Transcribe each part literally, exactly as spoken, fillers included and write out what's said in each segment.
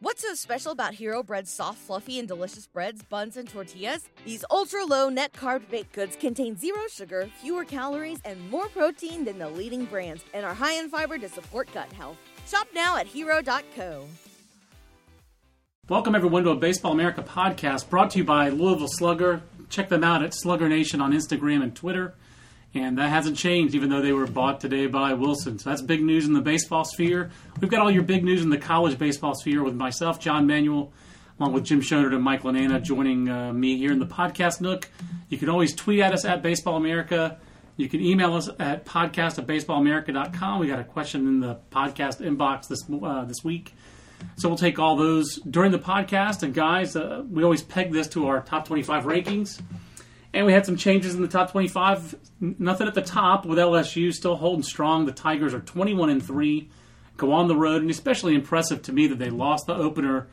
What's so special about Hero Bread's soft, fluffy, and delicious breads, buns, and tortillas? These ultra-low net-carb baked goods contain zero sugar, fewer calories, and more protein than the leading brands, and are high in fiber to support gut health. Shop now at hero dot co. Welcome, everyone, to a Baseball America podcast brought to you by Louisville Slugger. Check them out at Slugger Nation on Instagram and Twitter. And that hasn't changed, even though they were bought today by Wilson. So that's big news in the baseball sphere. We've got all your big news in the college baseball sphere with myself, John Manuel, along with Jim Schoenert and Mike Lanana joining uh, me here in the podcast nook. You can always tweet at us at Baseball America. You can email us at podcast at baseballamerica dot com. We got a question in the podcast inbox this uh, this week. So we'll take all those during the podcast. And guys, uh, we always peg this to our top twenty-five rankings. And we had some changes in the top twenty-five. Nothing at the top with L S U still holding strong. The Tigers are twenty-one and three, go on the road, and especially impressive to me that they lost the opener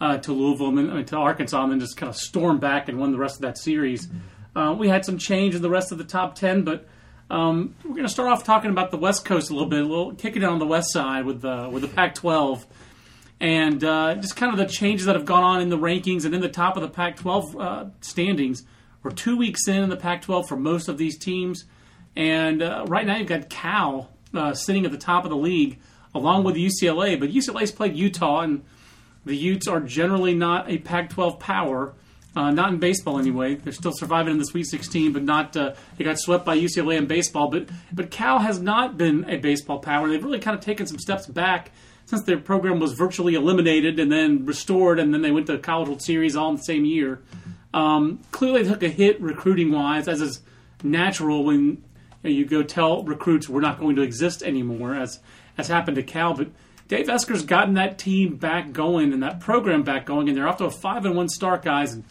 uh, to Louisville and then, I mean, to Arkansas, and then just kind of stormed back and won the rest of that series. Uh, we had some change in the rest of the top ten, but um, we're going to start off talking about the West Coast a little bit, a little kicking it on the West side with the with the Pac twelve, and uh, just kind of the changes that have gone on in the rankings and in the top of the Pac twelve uh, standings. We're two weeks in in the Pac twelve for most of these teams. And uh, right now you've got Cal uh, sitting at the top of the league along with U C L A. But U C L A's played Utah, and the Utes are generally not a Pac twelve power, uh, not in baseball anyway. They're still surviving in the Sweet sixteen, but not. Uh, they got swept by U C L A in baseball. But, but Cal has not been a baseball power. They've really kind of taken some steps back since their program was virtually eliminated and then restored, and then they went to the College World Series all in the same year. Um, clearly took a hit recruiting-wise, as is natural when you know, you go tell recruits we're not going to exist anymore, as has happened to Cal. But Dave Esker's gotten that team back going and that program back going, and they're off to a five and one start, guys. And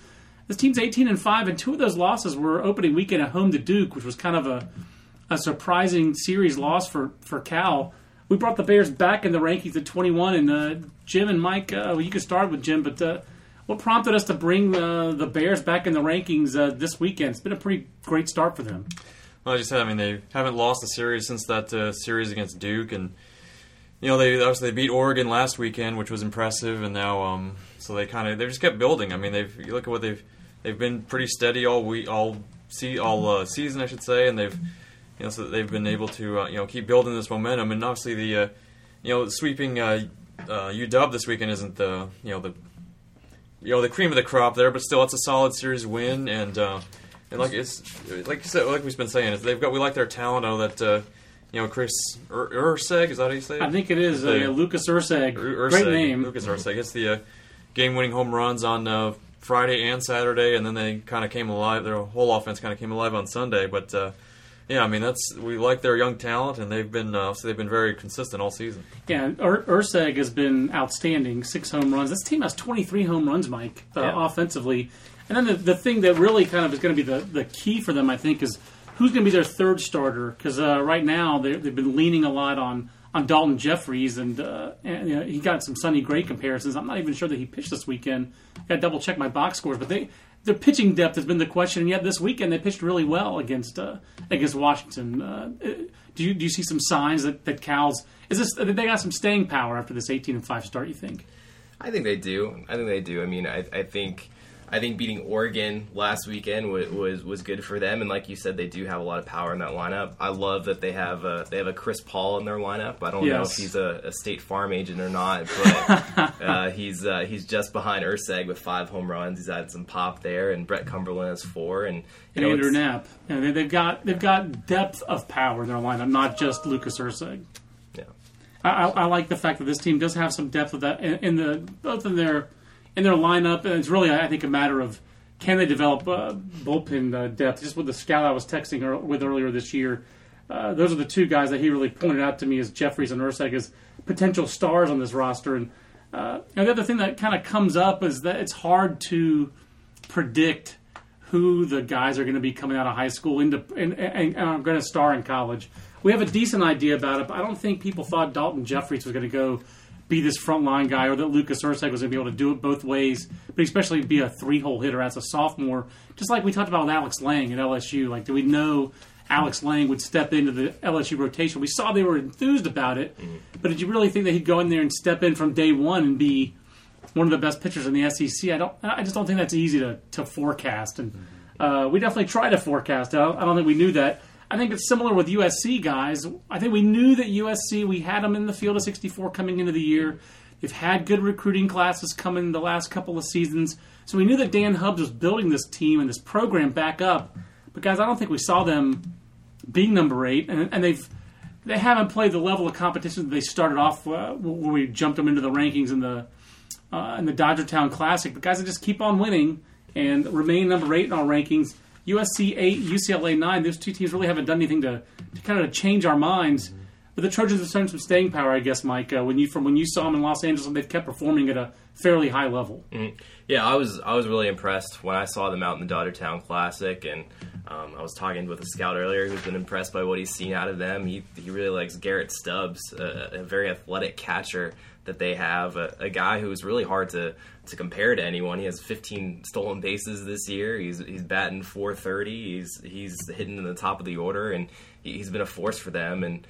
this team's eighteen and five, and two of those losses were opening weekend at home to Duke, which was kind of a, a surprising series loss for, for Cal. We brought the Bears back in the rankings at twenty-one, and uh, Jim and Mike, uh, well, you could start with Jim, but... Uh, What prompted us to bring uh, the Bears back in the rankings uh, this weekend? It's been a pretty great start for them. Well, as you said, I mean, they haven't lost a series since that uh, series against Duke, and you know they obviously they beat Oregon last weekend, which was impressive, and now um, so they kind of they just kept building. I mean, they've you look at what they've they've been pretty steady all week, all see all uh, season, I should say, and they've you know so they've been able to uh, you know keep building this momentum, and obviously the uh, you know sweeping uh, uh, U W this weekend isn't the you know the You know the cream of the crop there, but still, it's a solid series win, and uh, and like it's like you said, like we've been saying, they've got we like their talent. I know that uh, you know Chris Ur- Ursag, is that how you say it? I think it is uh, the, Lucas Ursag. Ur- Ursag. Great name, Lucas Ursag. It's the uh, game-winning home runs on uh, Friday and Saturday, and then they kind of came alive. Their whole offense kind of came alive on Sunday, but uh, yeah, I mean that's we like their young talent, and they've been uh, so they've been very consistent all season. Yeah, Ur- Ursag has been outstanding. Six home runs. This team has twenty-three home runs, Mike, uh, yeah. offensively. And then the, the thing that really kind of is going to be the, the key for them, I think, is who's going to be their third starter? Because uh, right now they've been leaning a lot on, on Dalton Jeffries, and, uh, and you know, he got some Sonny Gray comparisons. I'm not even sure that he pitched this weekend. I've got to double check my box scores, but they. Their pitching depth has been the question, and yet this weekend they pitched really well against uh, against Washington. Uh, do you do you see some signs that, that Cal's is this that they got some staying power after this eighteen and five start? You think? I think they do. I think they do. I mean, I, I think I think beating Oregon last weekend was, was was good for them, and like you said, they do have a lot of power in that lineup. I love that they have a, they have a Chris Paul in their lineup. I don't yes. know if he's a, a State Farm agent or not, but uh, he's uh, he's just behind Ursag with five home runs. He's added some pop there, and Brett Cumberland has four, and you know, Andrew Knapp. Yeah, they, they've got they've got depth of power in their lineup, not just Lucas Ursag. Yeah, I, I, I like the fact that this team does have some depth of that in, in the both in their. in their lineup, and it's really, I think, a matter of can they develop uh, bullpen uh, depth. Just with the scout I was texting her with earlier this year, uh, those are the two guys that he really pointed out to me as Jeffries and Ursag as potential stars on this roster. And, uh, and the other thing that kind of comes up is that it's hard to predict who the guys are going to be coming out of high school into, and, and, and are going to star in college. We have a decent idea about it, but I don't think people thought Dalton Jeffries was going to go be this frontline guy, or that Lucas Ursag was going to be able to do it both ways, but especially be a three-hole hitter as a sophomore, just like we talked about with Alex Lang at L S U. Like, do we know Alex Lang would step into the L S U rotation? We saw they were enthused about it, but did you really think that he'd go in there and step in from day one and be one of the best pitchers in the S E C. I don't. I just don't think that's easy to, to forecast. And uh, we definitely try to forecast. I don't, I don't think we knew that. I think it's similar with U S C guys. I think we knew that U S C, we had them in the field of sixty-four coming into the year. They've had good recruiting classes coming the last couple of seasons. So we knew that Dan Hubbs was building this team and this program back up. But, guys, I don't think we saw them being number eight. And, and they've, they haven't played the level of competition that they started off uh, when we jumped them into the rankings in the, uh, in the Dodger Town Classic. But, guys, they just keep on winning and remain number eight in our rankings. U S C eight, U C L A nine. Those two teams really haven't done anything to, to kind of change our minds. But the Trojans have shown some staying power, I guess, Mike. Uh, when you from when you saw them in Los Angeles, and they've kept performing at a fairly high level. Mm-hmm. Yeah, I was I was really impressed when I saw them out in the Dodger Town Classic, and um, I was talking with a scout earlier who's been impressed by what he's seen out of them. He he really likes Garrett Stubbs, a, a very athletic catcher that they have, a, a guy who is really hard to, to compare to anyone. He has fifteen stolen bases this year. He's he's batting four thirty. He's he's hitting in the top of the order, and he, he's been a force for them. And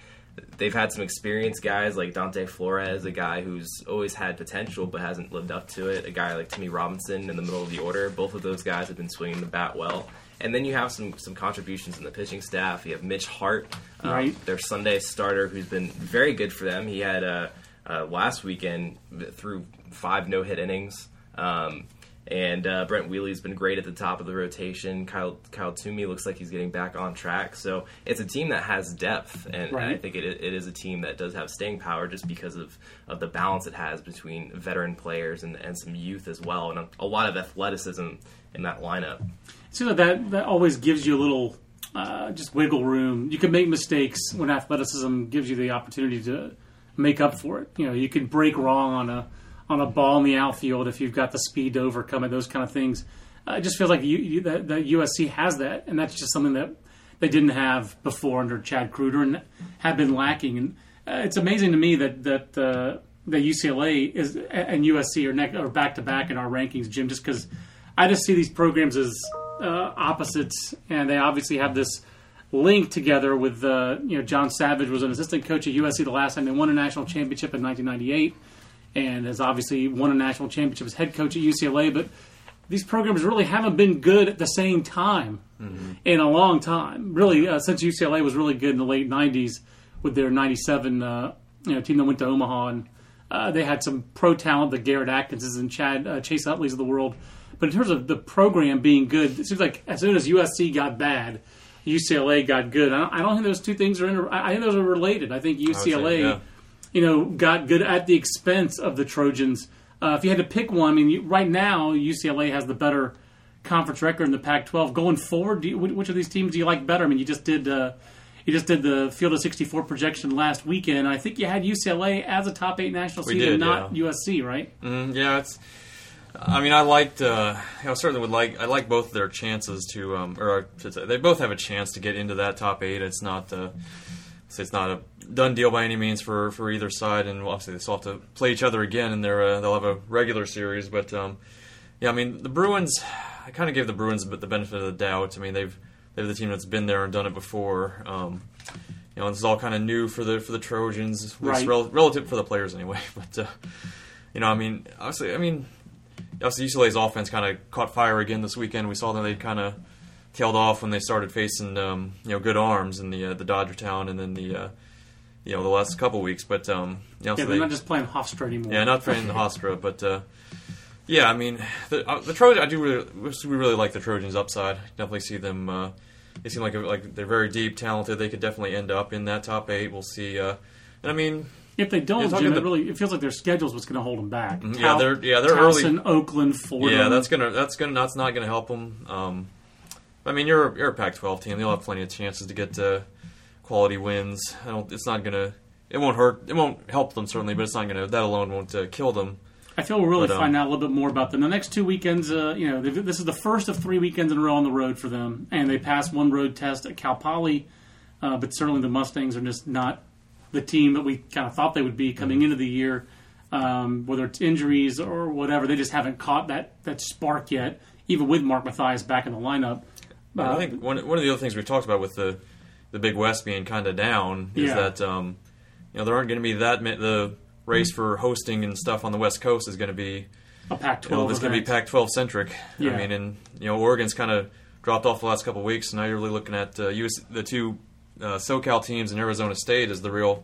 they've had some experienced guys like Dante Flores, a guy who's always had potential but hasn't lived up to it, a guy like Timmy Robinson in the middle of the order. Both of those guys have been swinging the bat well. And then you have some, some contributions in the pitching staff. You have Mitch Hart, um, right. their Sunday starter, who's been very good for them. He had uh, uh, last weekend threw five no-hit innings. Um, and uh, Brent Wheely's been great at the top of the rotation. Kyle, Kyle Toomey looks like he's getting back on track. So it's a team that has depth, and, right. and I think it, it is a team that does have staying power just because of, of the balance it has between veteran players and, and some youth as well, and a, a lot of athleticism in that lineup. So that that always gives you a little uh, just wiggle room. You can make mistakes when athleticism gives you the opportunity to make up for it. You know, you can break wrong on a on a ball in the outfield if you've got the speed to overcome it, those kind of things. Uh, it just feels like you, you, that, that U S C has that, and that's just something that they didn't have before under Chad Kruder and have been lacking. And uh, it's amazing to me that that uh, that U C L A is and U S C are neck, are back-to-back in our rankings, Jim, just because I just see these programs as uh, opposites, and they obviously have this link together with, uh, you know, John Savage was an assistant coach at U S C the last time they won a national championship in nineteen ninety-eight. And has obviously won a national championship as head coach at U C L A. But these programs really haven't been good at the same time mm-hmm. in a long time. Really, uh, since U C L A was really good in the late nineties with their ninety-seven uh, you know, team that went to Omaha. And uh, they had some pro talent, the Garrett Atkinses and Chad uh, Chase Utley's of the world. But in terms of the program being good, it seems like as soon as U S C got bad, U C L A got good. I don't, I don't think those two things are inter- I think those are related. I think U C L A... you know, got good at the expense of the Trojans. Uh, if you had to pick one, I mean, you, right now U C L A has the better conference record in the Pac twelve. Going forward, do you, which of these teams do you like better? I mean, you just did uh, you just did the Field of sixty-four projection last weekend. I think you had U C L A as a top eight national seed, and not yeah. U S C, right? Mm, yeah, it's. I mean, I liked. Uh, I certainly would like. I like both their chances to, um, or I should say, they both have a chance to get into that top eight. It's not the. Uh, So it's not a done deal by any means for, for either side, and obviously they still have to play each other again, and they're, uh, they'll have a regular series. But um, yeah, I mean the Bruins. I kind of gave the Bruins the benefit of the doubt. I mean they've they're the team that's been there and done it before. Um, you know, and this is all kind of new for the for the Trojans, at least right. rel- relative for the players anyway. But uh, you know, I mean, obviously, I mean, obviously U C L A's offense kind of caught fire again this weekend. We saw that they kind of. Tailed off when they started facing um, you know good arms in the uh, the Dodger Town and then the uh, you know the last couple weeks, but um, you know, yeah, so they're they, not just playing Hofstra anymore. Yeah, not playing the Hofstra, but uh, yeah, I mean the, uh, the Trojans. I do really, we really like the Trojans' upside. Definitely see them. Uh, they seem like a, like they're very deep, talented. They could definitely end up in that top eight. We'll see. Uh, and I mean. If they don't, yeah, Jim, the, it really it feels like their schedule's what's going to hold them back. Yeah, Tal- they're yeah they're Towson, early. Oakland, Fordham. Yeah, that's gonna that's gonna that's not gonna help them. Um, I mean, you're, you're a Pac twelve team. They'll have plenty of chances to get uh, quality wins. I don't. It's not gonna. It won't hurt. It won't help them certainly, but it's not gonna. That alone won't uh, kill them. I feel we'll really but, um, find out a little bit more about them the next two weekends. Uh, you know, this is the first of three weekends in a row on the road for them, and they passed one road test at Cal Poly. Uh, but certainly the Mustangs are just not the team that we kind of thought they would be coming mm-hmm. into the year. Um, whether it's injuries or whatever, they just haven't caught that that spark yet. Even with Mark Mathias back in the lineup. I think one one of the other things we've talked about with the, the Big West being kind of down is yeah. that um, you know there aren't going to be that the race for hosting and stuff on the West Coast is going to be a Pac twelve. You know, this could be Pac twelve centric. Yeah. I mean, and you know, Oregon's kind of dropped off the last couple of weeks. Now you're really looking at uh, U S, the two uh, SoCal teams and Arizona State is the real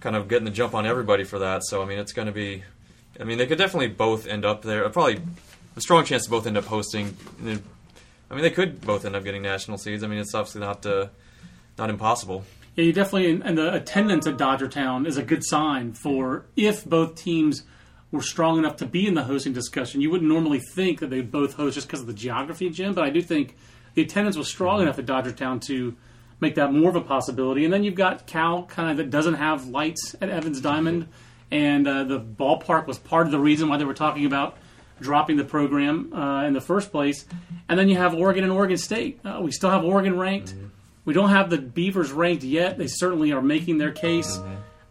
kind of getting the jump on everybody for that. So I mean, it's going to be. I mean, they could definitely both end up there. Probably a strong chance to both end up hosting. I mean, they could both end up getting national seeds. I mean, it's obviously not uh, not impossible. Yeah, you definitely, and the attendance at Dodger Town is a good sign for if both teams were strong enough to be in the hosting discussion. You wouldn't normally think that they'd both host just because of the geography, Jim, but I do think the attendance was strong mm-hmm. enough at Dodger Town to make that more of a possibility. And then you've got Cal, kind of, that doesn't have lights at Evans Diamond, mm-hmm. and uh, the ballpark was part of the reason why they were talking about dropping the program uh, in the first place. And then you have Oregon and Oregon State. Uh, we still have Oregon ranked. Mm-hmm. We don't have the Beavers ranked yet. They certainly are making their case.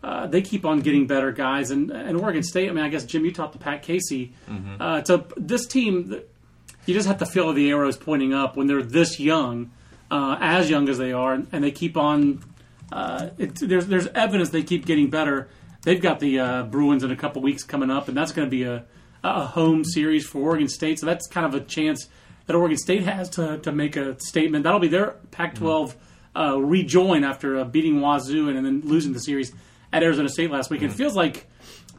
Uh, they keep on getting better, guys. And, and Oregon State, I mean, I guess, Jim, you talked to Pat Casey. Mm-hmm. Uh, so this team, you just have to feel the arrows pointing up when they're this young, uh, as young as they are, and they keep on uh, – there's, there's evidence they keep getting better. They've got the uh, Bruins in a couple weeks coming up, and that's going to be a, a home series for Oregon State. So that's kind of a chance that Oregon State has to, to make a statement. That'll be their Pac twelve mm-hmm. – Uh, rejoin after uh, beating Wazoo and, and then losing the series at Arizona State last week. It feels like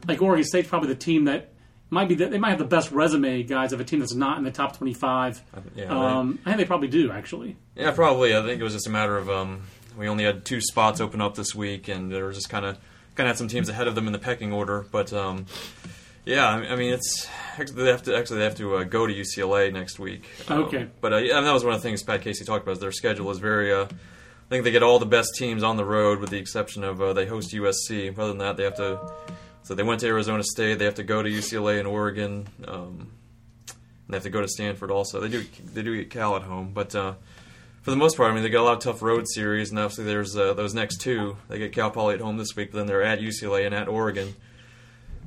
like Oregon State's probably the team that might be the, they might have the best resume, guys, of a team that's not in the top twenty-five. Yeah, um, right. I think they probably do, actually. Yeah, probably. I think it was just a matter of um, we only had two spots open up this week, and there was just kind of kind of had some teams ahead of them in the pecking order. But um, yeah, I mean, it's actually they have to actually they have to uh, go to U C L A next week. Um, okay, but uh, I mean, that was one of the things Pat Casey talked about. Is their schedule is very. Uh, I think they get all the best teams on the road with the exception of uh, they host U S C. Other than that, they have to – so they went to Arizona State. They have to go to U C L A and Oregon. Um, and they have to go to Stanford also. They do they do get Cal at home. But uh, for the most part, I mean, they got a lot of tough road series. And obviously there's uh, those next two. They get Cal Poly at home this week, but then they're at U C L A and at Oregon.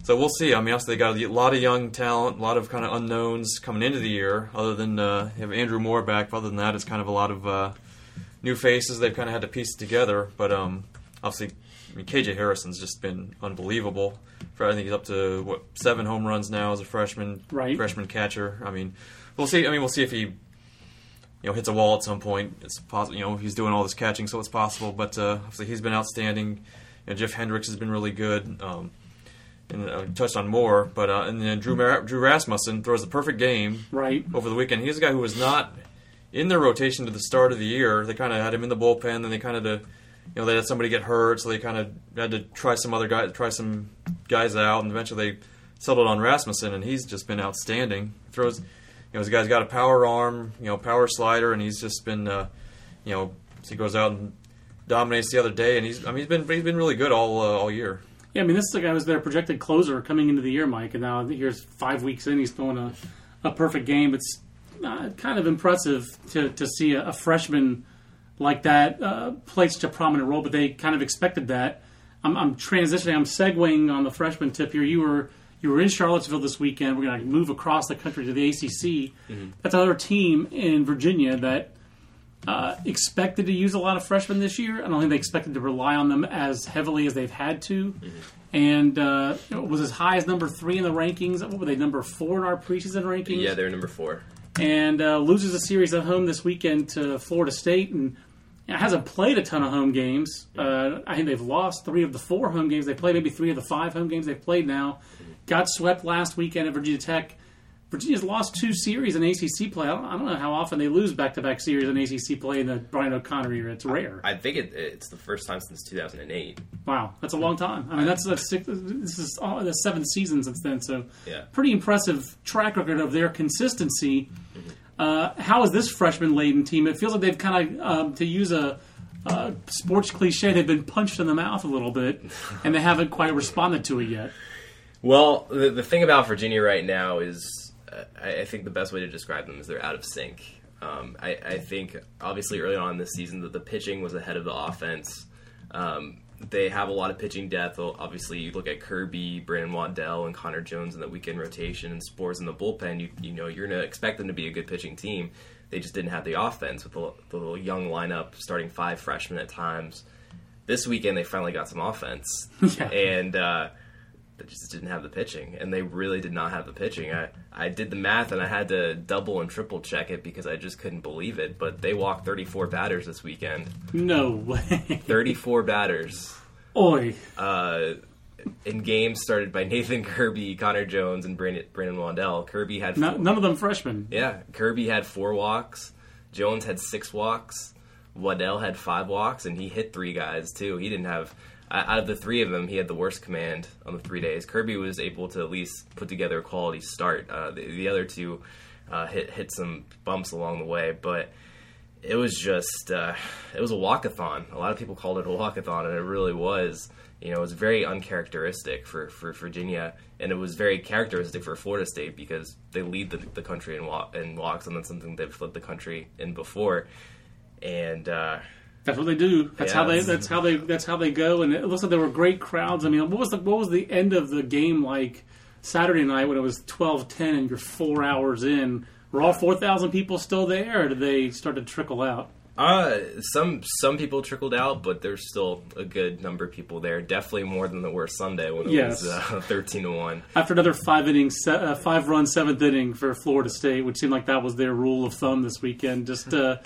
So we'll see. I mean, obviously they got a lot of young talent, a lot of kind of unknowns coming into the year other than uh, – have Andrew Moore back. But other than that, it's kind of a lot of uh, – new faces, they've kind of had to piece together, but um, obviously, I mean, K J Harrison's just been unbelievable. For, I think he's up to what seven home runs now as a freshman, right. freshman catcher. I mean, we'll see. I mean, we'll see if he, you know, hits a wall at some point. It's possible, you know, he's doing all this catching, so it's possible. But uh, obviously, he's been outstanding. You know, Jeff Hendricks has been really good, um, and I touched on more. But uh, and then Drew Mar- Drew Rasmussen throws the perfect game right over the weekend. He's a guy who was not in their rotation to the start of the year. They kind of had him in the bullpen, then they kind of, you know, they had somebody get hurt, so they kind of had to try some other guys, try some guys out, and eventually they settled on Rasmussen, and he's just been outstanding. Throws, you know, this guy's got a power arm, you know, power slider, and he's just been, uh, you know, he goes out and dominates the other day, and he's, I mean, he's been, he's been really good all uh, all year. Yeah, I mean, this is the guy who's their projected closer coming into the year, Mike, and now here's five weeks in, he's throwing a, a perfect game. It's Uh, kind of impressive to, to see a, a freshman like that uh, play such a prominent role, but they kind of expected that. I'm, I'm transitioning. I'm segueing on the freshman tip here. You were you were in Charlottesville this weekend. We're going to move across the country to the A C C. Mm-hmm. That's another team in Virginia that uh, expected to use a lot of freshmen this year. I don't think they expected to rely on them as heavily as they've had to. Mm-hmm. And uh, it was as high as number three in the rankings. What were they, number four in our preseason rankings? Yeah, they were number four. And uh, loses a series at home this weekend to Florida State, and hasn't played a ton of home games. Uh, I think they've lost three of the four home games they played, maybe three of the five home games they've played now. Got swept last weekend at Virginia Tech. Virginia's lost two series in A C C play. I don't, I don't know how often they lose back-to-back series in A C C play in the Brian O'Connor era. It's rare. I, I think it, it's the first time since two thousand eight. Wow, that's a long time. I mean, that's that's six, this is oh, the seventh season since then. So, yeah. Pretty impressive track record of their consistency. Mm-hmm. Uh, how is this freshman-laden team? It feels like they've kind of, um, to use a, a sports cliche, they've been punched in the mouth a little bit, and they haven't quite responded to it yet. Well, the, the thing about Virginia right now is, I think the best way to describe them is they're out of sync. Um, I, I think, obviously, early on this season, that the pitching was ahead of the offense. Um, they have a lot of pitching depth. Obviously, you look at Kirby, Brandon Waddell, and Connor Jones in the weekend rotation, and Spores in the bullpen. You, you know, you're going to expect them to be a good pitching team. They just didn't have the offense with the, the little young lineup, starting five freshmen at times. This weekend, they finally got some offense. Yeah. And uh, that just didn't have the pitching, and they really did not have the pitching. I, I did the math, and I had to double and triple check it because I just couldn't believe it, but they walked thirty-four batters this weekend. No way. thirty-four batters. Oy. Uh, in games started by Nathan Kirby, Connor Jones, and Brandon, Brandon Waddell. Kirby had four, none of them freshmen. Yeah, Kirby had four walks. Jones had six walks. Waddell had five walks, and he hit three guys, too. He didn't have... Out of the three of them, he had the worst command on the three days. Kirby was able to at least put together a quality start. Uh, the, the other two uh, hit hit some bumps along the way, but it was just uh, it was a walkathon. A lot of people called it a walkathon, and it really was. You know, it was very uncharacteristic for, for Virginia, and it was very characteristic for Florida State because they lead the, the country in, walk, in walks, and that's something they've led the country in before. And uh, that's what they do. That's yeah. how they. That's how they. That's how they go. And it looks like there were great crowds. I mean, what was the what was the end of the game like Saturday night when it was twelve ten and you're four hours in? Were all four thousand people still there, or did they start to trickle out? Uh some some people trickled out, but there's still a good number of people there. Definitely more than there were Sunday when it yes. was uh, thirteen to one. After another five inning, se- uh, five run seventh inning for Florida State, which seemed like that was their rule of thumb this weekend. Just. Uh,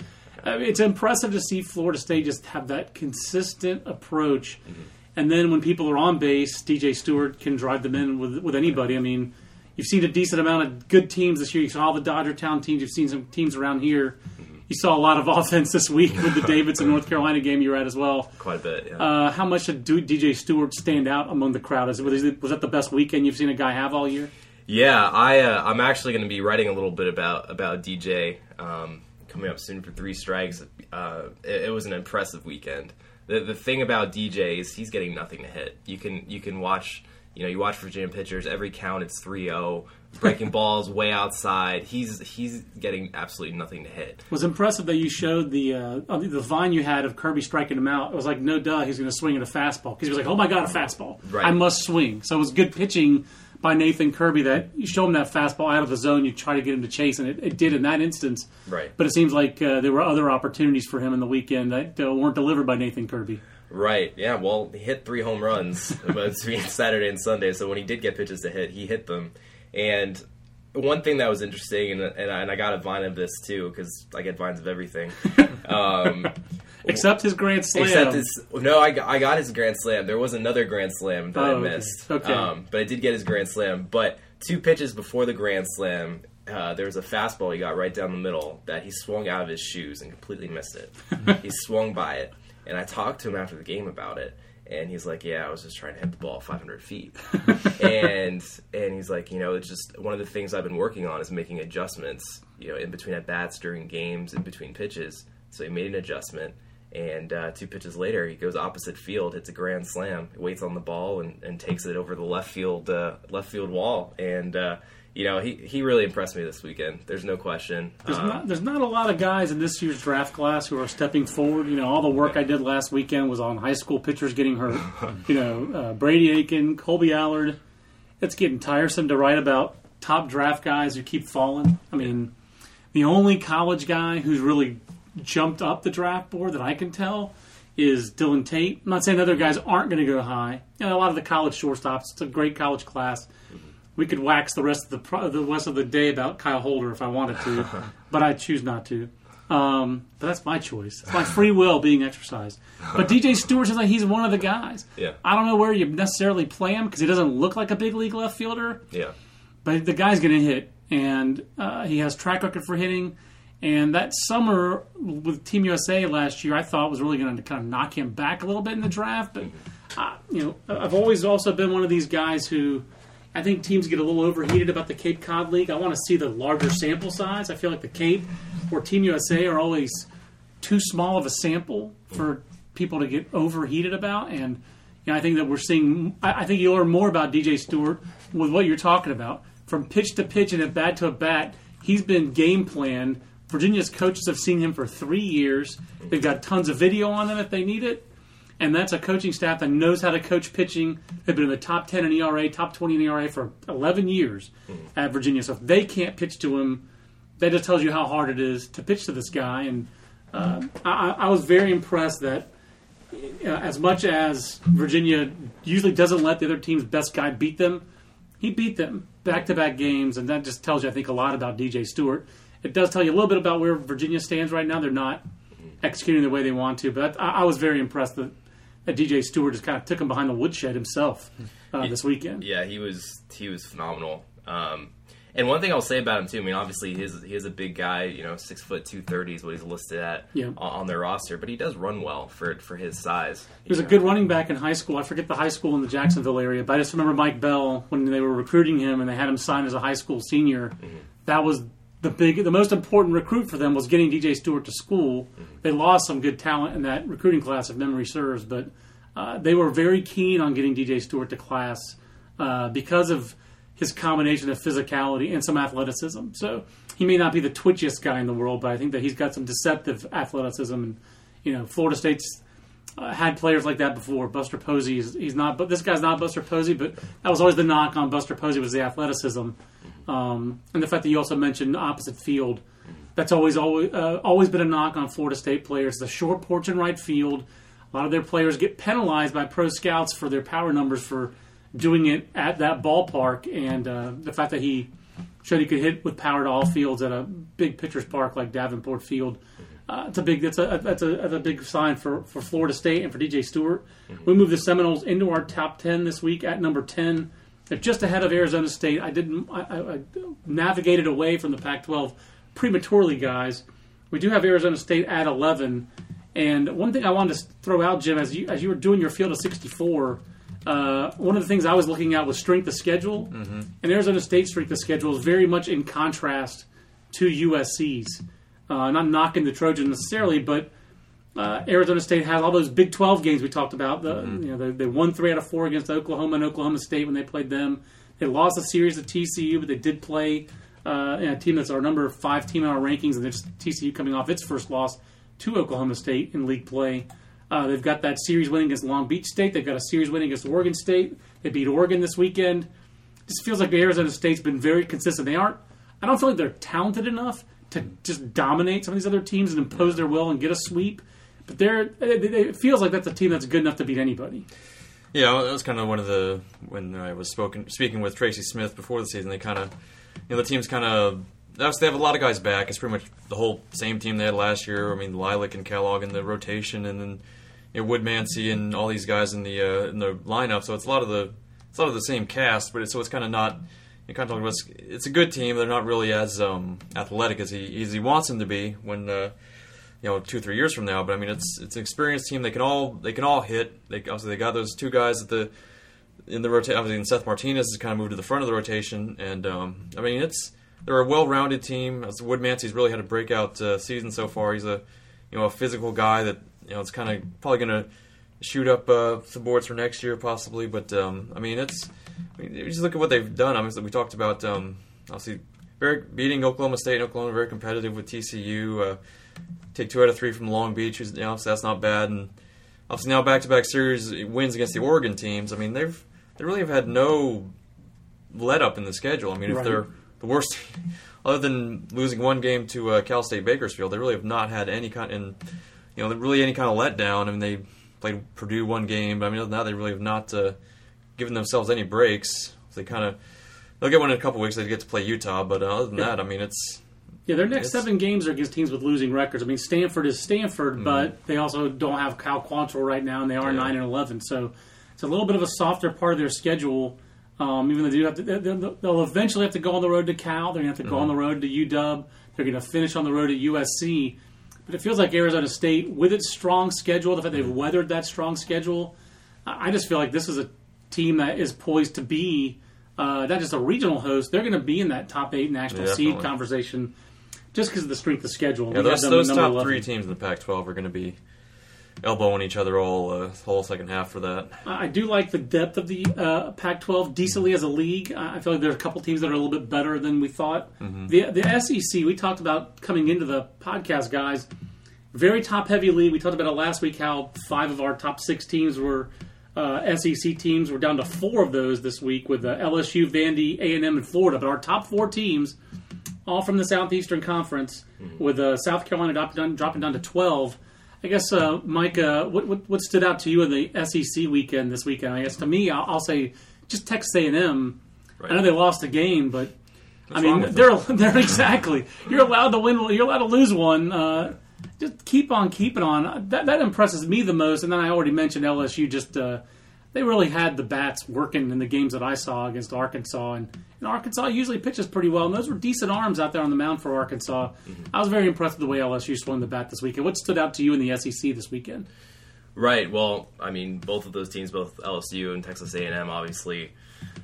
I mean, it's impressive to see Florida State just have that consistent approach. Mm-hmm. And then when people are on base, D J. Stewart can drive them in with with anybody. I mean, you've seen a decent amount of good teams this year. You saw all the Dodger Town teams. You've seen some teams around here. Mm-hmm. You saw a lot of offense this week with the Davidson, North Carolina game you were at as well. Quite a bit, yeah. Uh, how much did D J. Stewart stand out among the crowd? Is, was that the best weekend you've seen a guy have all year? Yeah, I, uh, I'm actually going to be writing a little bit about, about D J, um coming up soon for Three Strikes. Uh, it, it was an impressive weekend. The the thing about D J is he's getting nothing to hit. You can you can watch you know you watch Virginia pitchers. Every count it's three oh, breaking balls way outside. He's he's getting absolutely nothing to hit. It was impressive that you showed the uh, the vine you had of Kirby striking him out. It was like, no duh, he's going to swing at a fastball because he was like, oh my god, a fastball. Right. I must swing. So it was good pitching by Nathan Kirby that you show him that fastball out of the zone, you try to get him to chase, and it, it did in that instance. Right. But it seems like uh, there were other opportunities for him in the weekend that uh, weren't delivered by Nathan Kirby. Right, yeah, well, he hit three home runs between Saturday and Sunday, so when he did get pitches to hit, he hit them. And one thing that was interesting, and, and, I, and I got a vine of this too, because I get vines of everything. Um Except his grand slam. Except his, no, I got, I got his grand slam. There was another grand slam that oh, I missed. Okay. Um, but I did get his grand slam. But two pitches before the grand slam, uh, there was a fastball he got right down the middle that he swung out of his shoes and completely missed it. He swung by it. And I talked to him after the game about it. And he's like, yeah, I was just trying to hit the ball five hundred feet. and and he's like, you know, it's just one of the things I've been working on is making adjustments, you know, in between at-bats, during games, in between pitches. So he made an adjustment. And uh, two pitches later, he goes opposite field, hits a grand slam, waits on the ball, and, and takes it over the left field uh, left field wall. And uh, you know, he, he really impressed me this weekend. There's no question. There's, um, not, there's not a lot of guys in this year's draft class who are stepping forward. You know, all the work I did last weekend was on high school pitchers getting hurt. You know, uh, Brady Aiken, Colby Allard. It's getting tiresome to write about top draft guys who keep falling. I mean, the only college guy who's really jumped up the draft board that I can tell is Dylan Tate. I'm not saying other guys aren't going to go high. You know, a lot of the college shortstops. It's a great college class. We could wax the rest of the the rest of the day about Kyle Holder if I wanted to, but I choose not to. Um, but that's my choice. It's my free will being exercised. But D J Stewart says like he's one of the guys. Yeah. I don't know where you necessarily play him because he doesn't look like a big league left fielder. Yeah. But the guy's going to hit, and uh, he has track record for hitting. And that summer with Team U S A last year, I thought was really going to kind of knock him back a little bit in the draft. But, uh, you know, I've always also been one of these guys who I think teams get a little overheated about the Cape Cod League. I want to see the larger sample size. I feel like the Cape or Team U S A are always too small of a sample for people to get overheated about. And you know, I think that we're seeing – I think you learn more about D J Stewart with what you're talking about. From pitch to pitch and at bat to at bat, he's been game planned. Virginia's coaches have seen him for three years. They've got tons of video on him if they need it. And that's a coaching staff that knows how to coach pitching. They've been in the top ten in E R A, top twenty in E R A for eleven years at Virginia. So if they can't pitch to him, that just tells you how hard it is to pitch to this guy. And uh, I, I was very impressed that as much as Virginia usually doesn't let the other team's best guy beat them, he beat them back-to-back games, and that just tells you, I think, a lot about D J. Stewart. It does tell you a little bit about where Virginia stands right now. They're not executing the way they want to, but I, I was very impressed that, that D J. Stewart just kind of took him behind the woodshed himself uh, he, this weekend. Yeah, he was he was phenomenal. Um, and one thing I'll say about him, too, I mean, obviously he is, he is a big guy, you know, six foot two thirty is what he's listed at yeah. on, on their roster, but he does run well for for his size. He was know? a good running back in high school. I forget the high school in the Jacksonville area, but I just remember Mike Bell, when they were recruiting him and they had him signed as a high school senior, mm-hmm. that was the big, the most important recruit for them was getting D J. Stewart to school. Mm-hmm. They lost some good talent in that recruiting class, if memory serves, but uh, they were very keen on getting D J. Stewart to class uh, because of his combination of physicality and some athleticism. So he may not be the twitchiest guy in the world, but I think that he's got some deceptive athleticism. And you know, Florida State's uh, had players like that before. Buster Posey, is, he's not, but this guy's not Buster Posey. But that was always the knock on Buster Posey, was the athleticism, um, and the fact that you also mentioned opposite field. That's always always uh, always been a knock on Florida State players. The short porch in right field. A lot of their players get penalized by pro scouts for their power numbers for doing it at that ballpark, and uh, the fact that he showed he could hit with power to all fields at a big pitcher's park like Davenport Field, uh, it's a big that's a that's a, that's a big sign for, for Florida State and for D J. Stewart. We moved the Seminoles into our top ten this week at number ten. They're just ahead of Arizona State. I didn't I, I, I navigated away from the Pac twelve prematurely, guys. We do have Arizona State at eleven, and one thing I wanted to throw out, Jim, as you as you were doing your field of sixty-four. Uh, one of the things I was looking at was strength of schedule, mm-hmm. and Arizona State's strength of schedule is very much in contrast to U S C's. Uh, not knocking the Trojans necessarily, but uh, Arizona State has all those Big twelve games we talked about. The, mm-hmm. you know, they, they won three out of four against Oklahoma and Oklahoma State when they played them. They lost a series to T C U, but they did play uh, in a team that's our number five team in our rankings, and there's T C U coming off its first loss to Oklahoma State in league play. Uh, they've got that series win against Long Beach State. They've got a series win against Oregon State. They beat Oregon this weekend. It just feels like Arizona State's been very consistent. They aren't. I don't feel like they're talented enough to just dominate some of these other teams and impose their will and get a sweep. But they're. It feels like that's a team that's good enough to beat anybody. Yeah, that was kind of one of the when I was spoken, speaking with Tracy Smith before the season. They kind of, you know, the team's kind of. That's, they have a lot of guys back. It's pretty much the whole same team they had last year. I mean, Lilac and Kellogg in the rotation, and then you know, Woodmansey and all these guys in the uh, in the lineup. So it's a lot of the it's a lot of the same cast, but it's, so it's kind of not. You kind of talking about it's, it's a good team. They're not really as um, athletic as he as he wants them to be when uh, you know two three years from now. But I mean, it's it's an experienced team. They can all they can all hit. They obviously they got those two guys at the in the rotation. Obviously, and Seth Martinez has kind of moved to the front of the rotation, and um, I mean it's. They're a well-rounded team. Woodmansey's really had a breakout uh, season so far. He's a, you know, a physical guy that you know it's kind of probably going to shoot up uh, some boards for next year possibly. But um, I mean, it's I mean, just look at what they've done. I mean, we talked about um, obviously very, beating Oklahoma State. And Oklahoma very competitive with T C U. Uh, take two out of three from Long Beach. You know, so that's not bad. And obviously now back-to-back series wins against the Oregon teams. I mean, they've they really have had no let-up in the schedule. I mean, right. if they're The worst, other than losing one game to uh, Cal State Bakersfield, they really have not had any kind, and you know, really any kind of letdown. I mean, they played Purdue one game, but I mean, now they really have not uh, given themselves any breaks. So they kind of they'll get one in a couple weeks. They get to play Utah, but other than yeah. that, I mean, it's yeah. Their next seven games are against teams with losing records. I mean, Stanford is Stanford, mm-hmm. but they also don't have Cal Quantrill right now, and they are yeah. nine and eleven. So it's a little bit of a softer part of their schedule. Um, even though they do have to, they'll, they'll eventually have to go on the road to Cal. They're going to have to go mm-hmm. on the road to U W. They're going to finish on the road to U S C. But it feels like Arizona State, with its strong schedule, the fact they've weathered that strong schedule, I just feel like this is a team that is poised to be uh, not just a regional host. They're going to be in that top eight national yeah, seed conversation just because of the strength of schedule. Yeah, those those top eleven. Three teams in the Pac twelve are going to be elbowing each other all uh, the whole second half for that. I do like the depth of the uh, Pac twelve decently as a league. I feel like there are a couple teams that are a little bit better than we thought. Mm-hmm. The the S E C, we talked about coming into the podcast, guys, very top-heavy league. We talked about it last week how five of our top six teams were uh, S E C teams. We're down to four of those this week with uh, L S U, Vandy, A and M, and Florida. But our top four teams, all from the Southeastern Conference, mm-hmm. with uh, South Carolina dropping down, dropping down to twelve. I guess, uh, Mike, uh, what, what what stood out to you of the S E C weekend this weekend? I guess to me, I'll, I'll say just Texas A and M. Right. I know they lost a game, but What's I mean, they're them? they're exactly. You're allowed to win. You're allowed to lose one. Uh, just keep on keeping on. That that impresses me the most. And then I already mentioned L S U. Just uh, they really had the bats working in the games that I saw against Arkansas, and, and Arkansas usually pitches pretty well. And those were decent arms out there on the mound for Arkansas. Mm-hmm. I was very impressed with the way L S U swung the bat this weekend. What stood out to you in the S E C this weekend? Right. Well, I mean, both of those teams, both L S U and Texas A and M, obviously.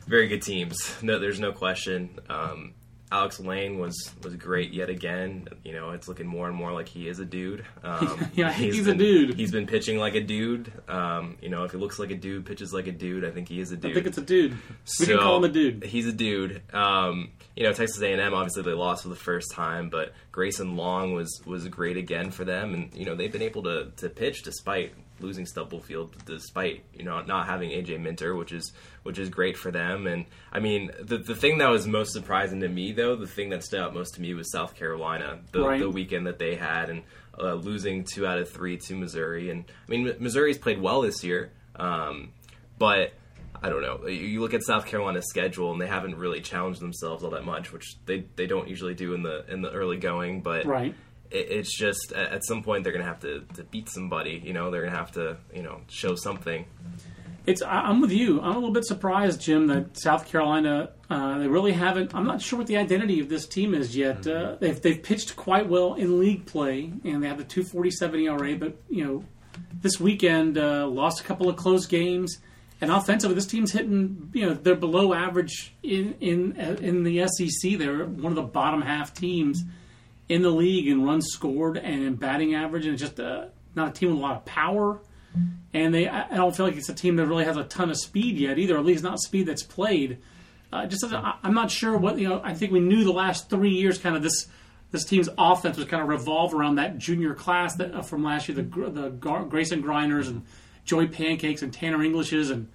Very good teams. No, there's no question. Um, Alex Lane was, was great yet again. You know, it's looking more and more like he is a dude. Um, yeah, he's, he's been, a dude. He's been pitching like a dude. Um, you know, if he looks like a dude, pitches like a dude, I think he is a dude. I think it's a dude. So, we can call him a dude. He's a dude. Um, you know, Texas A and M, obviously they lost for the first time, but Grayson Long was, was great again for them. And, you know, they've been able to, to pitch despite losing Stubblefield, despite you know not having A J Minter, which is which is great for them. And I mean, the the thing that was most surprising to me, though, the thing that stood out most to me was South Carolina, the, right. the weekend that they had, and uh, losing two out of three to Missouri. And I mean, Missouri's played well this year, um, but I don't know. You look at South Carolina's schedule, and they haven't really challenged themselves all that much, which they they don't usually do in the in the early going, but. Right. It's just at some point they're going to have to, to beat somebody. You know, they're going to have to you know show something. It's I'm with you. I'm a little bit surprised, Jim, that South Carolina uh, they really haven't. I'm not sure what the identity of this team is yet. Mm-hmm. Uh, they've they've pitched quite well in league play, and they have the two forty-seven E R A. But you know, this weekend uh, lost a couple of close games, and offensively this team's hitting. You know, they're below average in in in the S E C. They're one of the bottom half teams in the league in runs scored and in batting average, and it's just uh, not a team with a lot of power. And they, I don't feel like it's a team that really has a ton of speed yet either, or at least not speed that's played. Uh, just as a, I'm not sure what, you know, I think we knew the last three years kind of this this team's offense was kind of revolved around that junior class that, uh, from last year, the, the Gar- Grayson Grinders and Joey Pancakes and Tanner Englishes. And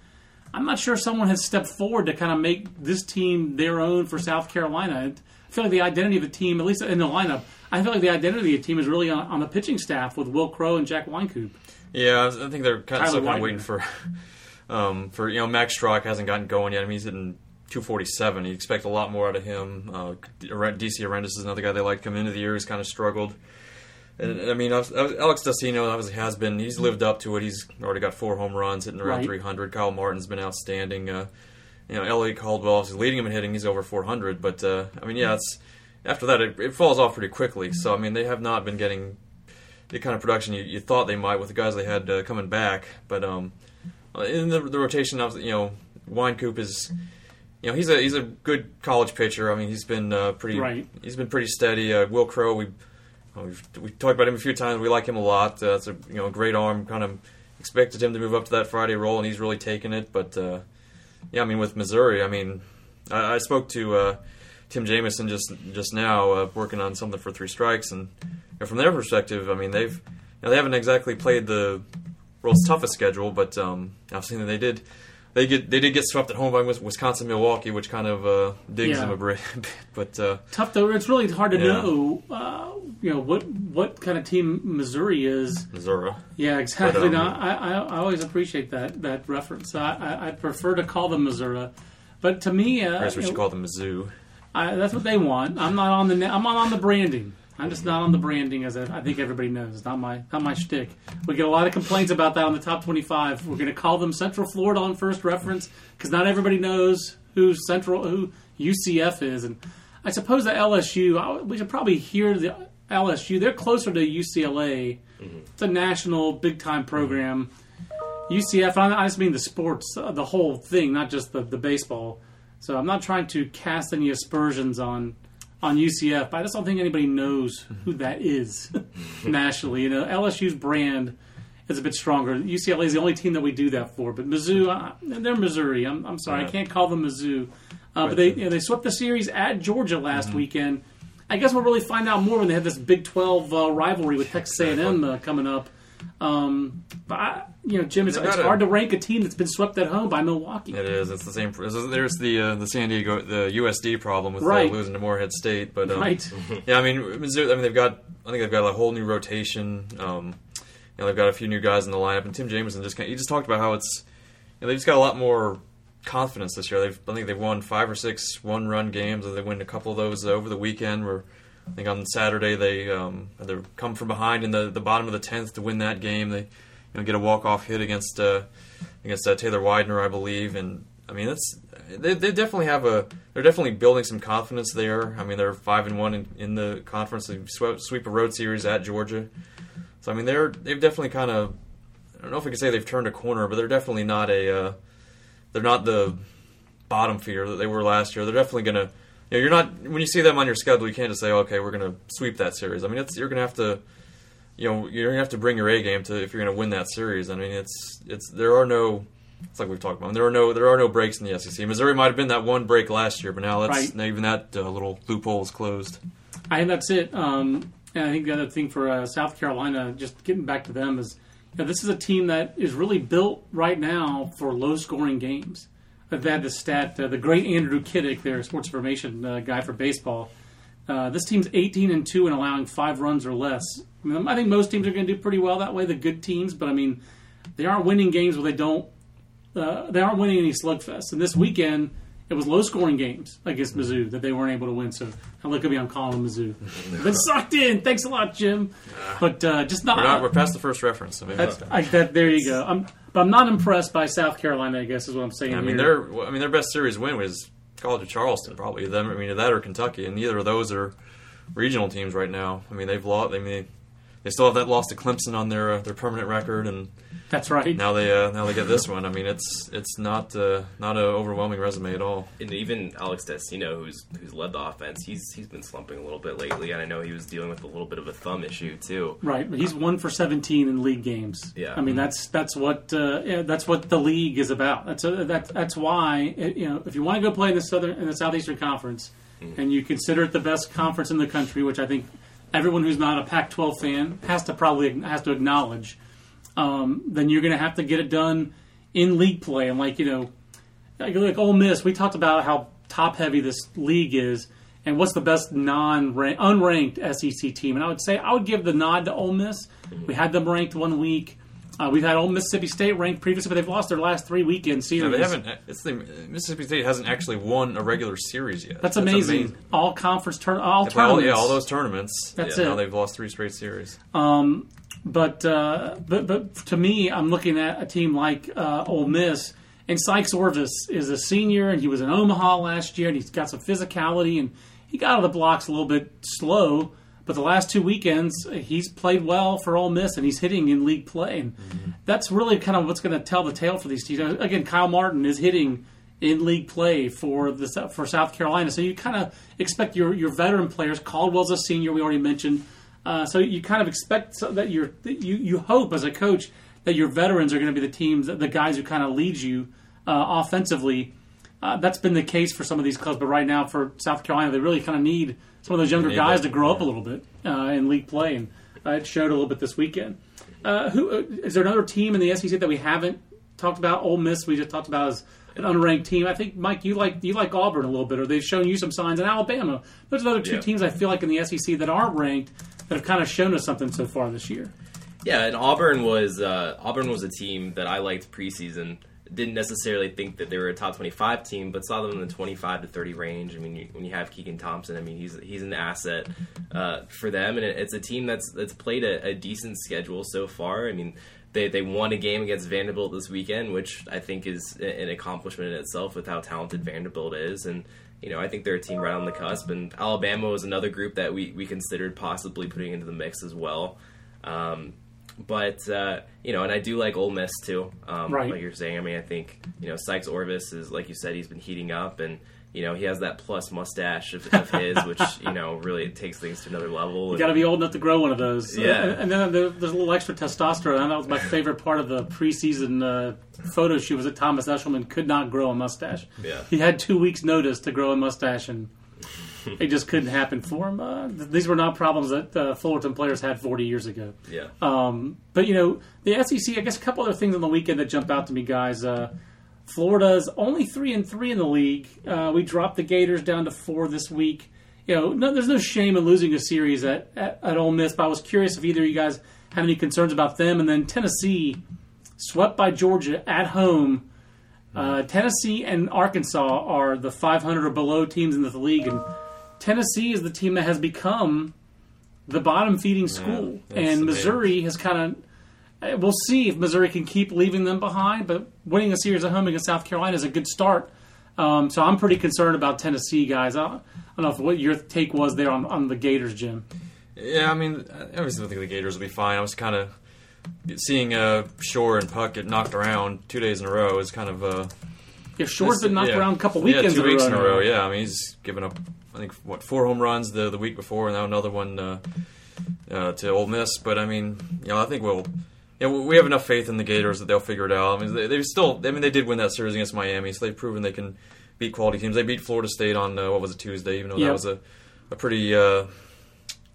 I'm not sure if someone has stepped forward to kind of make this team their own for South Carolina. And, I feel like the identity of the team, at least in the lineup, I feel like the identity of the team is really on, on the pitching staff with Will Crow and Jack Wynkoop. Yeah, I think they're kind of, still kind of waiting for, um, for you know, Max Strock hasn't gotten going yet. I mean, he's hitting two forty-seven. You expect a lot more out of him. Uh, D C Arendis is another guy they like. Coming into the year, he's kind of struggled. And I mean, Alex Destino obviously has been. He's lived up to it. He's already got four home runs, hitting around right. three hundred. Kyle Martin's been outstanding. Uh, You know, Elliot Caldwell is leading him in hitting. He's over four hundred. But, uh, I mean, yeah, it's after that, it, it falls off pretty quickly. So, I mean, they have not been getting the kind of production you, you thought they might with the guys they had uh, coming back. But um, in the, the rotation, you know, Wynkoop is, you know, he's a he's a good college pitcher. I mean, he's been uh, pretty right. he's been pretty steady. Uh, Will Crow, we we've, we've talked about him a few times. We like him a lot. Uh, it's a you know great arm. Kind of expected him to move up to that Friday role, and he's really taken it. But uh, yeah, I mean, with Missouri, I mean, I, I spoke to uh, Tim Jamison just just now, uh, working on something for Three Strikes, and you know, from their perspective, I mean, they've you know, they haven't exactly played the world's toughest schedule, but um, I've seen that they did they get they did get swept at home by Wisconsin, Milwaukee, which kind of uh, digs yeah. them a bit. But uh, tough though, it's really hard to yeah. know, uh, you know, what what kind of team Missouri is. Missouri. Yeah, exactly. But, um, no, I, I I always appreciate that that reference. I, I, I prefer to call them Missouri, but to me, uh, that's what you know, call them Mizzou. I, that's what they want. I'm not on the I'm not on the branding. I'm just not on the branding, as I think everybody knows. It's not my not my shtick. We get a lot of complaints about that on the top twenty-five. We're going to call them Central Florida on first reference because not everybody knows who Central who U C F is. And I suppose that L S U, we should probably hear the L S U. They're closer to U C L A. Mm-hmm. It's a national big time program. Mm-hmm. U C F. I just mean the sports, the whole thing, not just the, the baseball. So I'm not trying to cast any aspersions on. On U C F, but I just don't think anybody knows who that is nationally. You know, L S U's brand is a bit stronger. U C L A is the only team that we do that for. But Mizzou, I, they're Missouri. I'm, I'm sorry, yeah. I can't call them Mizzou. Uh, but they you know, they swept the series at Georgia last mm-hmm. weekend. I guess we'll really find out more when they have this Big twelve uh, rivalry with Texas A and M uh, coming up. Um, but I, you know, Jim, it's, it's hard a, to rank a team that's been swept at home by Milwaukee. It is. It's the same. There's the uh, the San Diego, the U S D problem with right. losing to Morehead State. But um, right. yeah, I mean, I mean, they've got. I think they've got a whole new rotation. Um, you know, they've got a few new guys in the lineup, and Tim Jameson just kind of, he just talked about how it's, you know, they've just got a lot more confidence this year. They've, I think they've won five or six one-run games, and they won a couple of those over the weekend. Where I think on Saturday they um, they come from behind in the, the bottom of the tenth to win that game. They, you know, get a walk-off hit against uh, against uh, Taylor Widener, I believe, and I mean that's they they definitely have a they're definitely building some confidence there. I mean they're five and one in, in the conference. They swept, sweep a road series at Georgia, so I mean they're they've definitely kind of I don't know if we can say they've turned a corner, but they're definitely not a uh, they're not the bottom feeder that they were last year. They're definitely gonna. You know, you're not when you see them on your schedule, you can't just say, "Okay, we're going to sweep that series." I mean, it's, you're going to have to, you know, you're going to have to bring your A game to if you're going to win that series. I mean, it's it's there are no, it's like we've talked about. There are no there are no breaks in the S E C. Missouri might have been that one break last year, but now that's right. now even that uh, little loophole is closed. I think that's it. Um, and I think the other thing for uh, South Carolina, just getting back to them, is you know, this is a team that is really built right now for low scoring games. I've had the stat, uh, the great Andrew Kiddick, their sports information uh, guy for baseball. Uh, this team's eighteen and two and allowing five runs or less. I mean, I think most teams are going to do pretty well that way, the good teams, but I mean, they aren't winning games where they don't, uh, they aren't winning any slugfests. And this weekend, it was low scoring games against Mizzou that they weren't able to win. So now look at me, I'm calling Mizzou. They've been sucked in. Thanks a lot, Jim. But uh, just not. We're, not, we're past the first reference. So that's, I, that, there you go. I'm, But I'm not impressed by South Carolina, I guess, is what I'm saying. I mean, their I mean their best series win was College of Charleston, probably. Them, I mean, that or Kentucky, and neither of those are regional teams right now. I mean, they've lost. I mean, they still have that loss to Clemson on their uh, their permanent record, and that's right. Now they uh, now they get this one. I mean, it's it's not uh, not an overwhelming resume at all. And even Alex Destino, who's who's led the offense, he's he's been slumping a little bit lately, and I know he was dealing with a little bit of a thumb issue too. Right, but he's one for seventeen in league games. Yeah, I mean that's that's what uh, yeah, that's what the league is about. That's a, that's that's why you know if you want to go play in the southern in the Southeastern Conference, mm-hmm. and you consider it the best conference in the country, which I think. Everyone who's not a Pac twelve fan has to probably has to acknowledge. Um, then you're going to have to get it done in league play, and like you know, like, like Ole Miss, we talked about how top heavy this league is, and what's the best non unranked S E C team. And I would say I would give the nod to Ole Miss. We had them ranked one week. Uh, we've had Ole Mississippi State ranked previously, but they've lost their last three weekend series. No, they haven't. It's the, Mississippi State hasn't actually won a regular series yet. That's amazing. That's amazing. All conference tur- all if tournaments. All, yeah, all those tournaments. That's yeah, it. Now they've lost three straight series. Um, but uh, but but to me, I'm looking at a team like uh, Ole Miss, and Sykes Orvis is a senior, and he was in Omaha last year, and he's got some physicality, and he got out of the blocks a little bit slow. But the last two weekends, he's played well for Ole Miss, and he's hitting in league play. And mm-hmm. that's really kind of what's going to tell the tale for these teams. Again, Kyle Martin is hitting in league play for the for South Carolina. So you kind of expect your, your veteran players. Caldwell's a senior, we already mentioned. Uh, so you kind of expect that you're, you you hope as a coach that your veterans are going to be the teams, the guys who kind of lead you uh, offensively. Uh, that's been the case for some of these clubs. But right now for South Carolina, they really kind of need – some of those younger guys to grow up a little bit uh, in league play, and uh, it showed a little bit this weekend. Uh, who uh, is there another team in the S E C that we haven't talked about? Ole Miss, we just talked about as an unranked team. I think, Mike, you like you like Auburn a little bit, or they've shown you some signs in Alabama. Those are the other two yeah. teams I feel like in the S E C that aren't ranked that have kind of shown us something so far this year. Yeah, and Auburn was uh, Auburn was a team that I liked preseason. Didn't necessarily think that they were a top twenty-five team, but saw them in the twenty-five to thirty range. I mean, you, when you have Keegan Thompson, I mean, he's he's an asset uh, for them, and it, it's a team that's that's played a, a decent schedule so far. I mean, they, they won a game against Vanderbilt this weekend, which I think is an accomplishment in itself with how talented Vanderbilt is, and you know, I think they're a team right on the cusp. And Alabama was another group that we, we considered possibly putting into the mix as well. Um, But, uh, you know, and I do like Ole Miss, too, um, right. like you're saying. I mean, I think, you know, Sykes Orvis is, like you said, he's been heating up, and, you know, he has that plus mustache of, of his, which, you know, really takes things to another level. You've got to be old enough to grow one of those. Yeah. And, and then there's a little extra testosterone. That was my favorite part of the preseason uh, photo shoot was that Thomas Eshelman could not grow a mustache. Yeah. He had two weeks' notice to grow a mustache, and it just couldn't happen for him. Uh, these were not problems that uh, Fullerton players had forty years ago. Yeah. Um, but, you know, the S E C, I guess a couple other things on the weekend that jump out to me, guys. Uh, Florida's only three and three in the league. Uh, we dropped the Gators down to four this week. You know, no, there's no shame in losing a series at, at, at Ole Miss, but I was curious if either of you guys have any concerns about them. And then Tennessee, swept by Georgia at home. Uh, Tennessee and Arkansas are the five hundred or below teams in the league, and Tennessee is the team that has become the bottom-feeding school. Yeah, and Missouri big. has kind of... We'll see if Missouri can keep leaving them behind, but winning a series at home against South Carolina is a good start. Um, so I'm pretty concerned about Tennessee, guys. I don't, I don't know what your take was there on, on the Gators, Jim. Yeah, I mean, I always think the Gators will be fine. I was kind of... Seeing uh, Shore and Puck get knocked around two days in a row is kind of... Uh, yeah, Shore's been knocked yeah, around a couple weekends in a row. Yeah, two weeks in a row, yeah. I mean, he's given up, I think, what, four home runs the, the week before, and now another one uh, uh, to Ole Miss. But, I mean, you know, I think we'll... Yeah, we have enough faith in the Gators that they'll figure it out. I mean, they, they've still... I mean, they did win that series against Miami, so they've proven they can beat quality teams. They beat Florida State on, uh, what was it, Tuesday, even though yep. that was a, a pretty... Uh,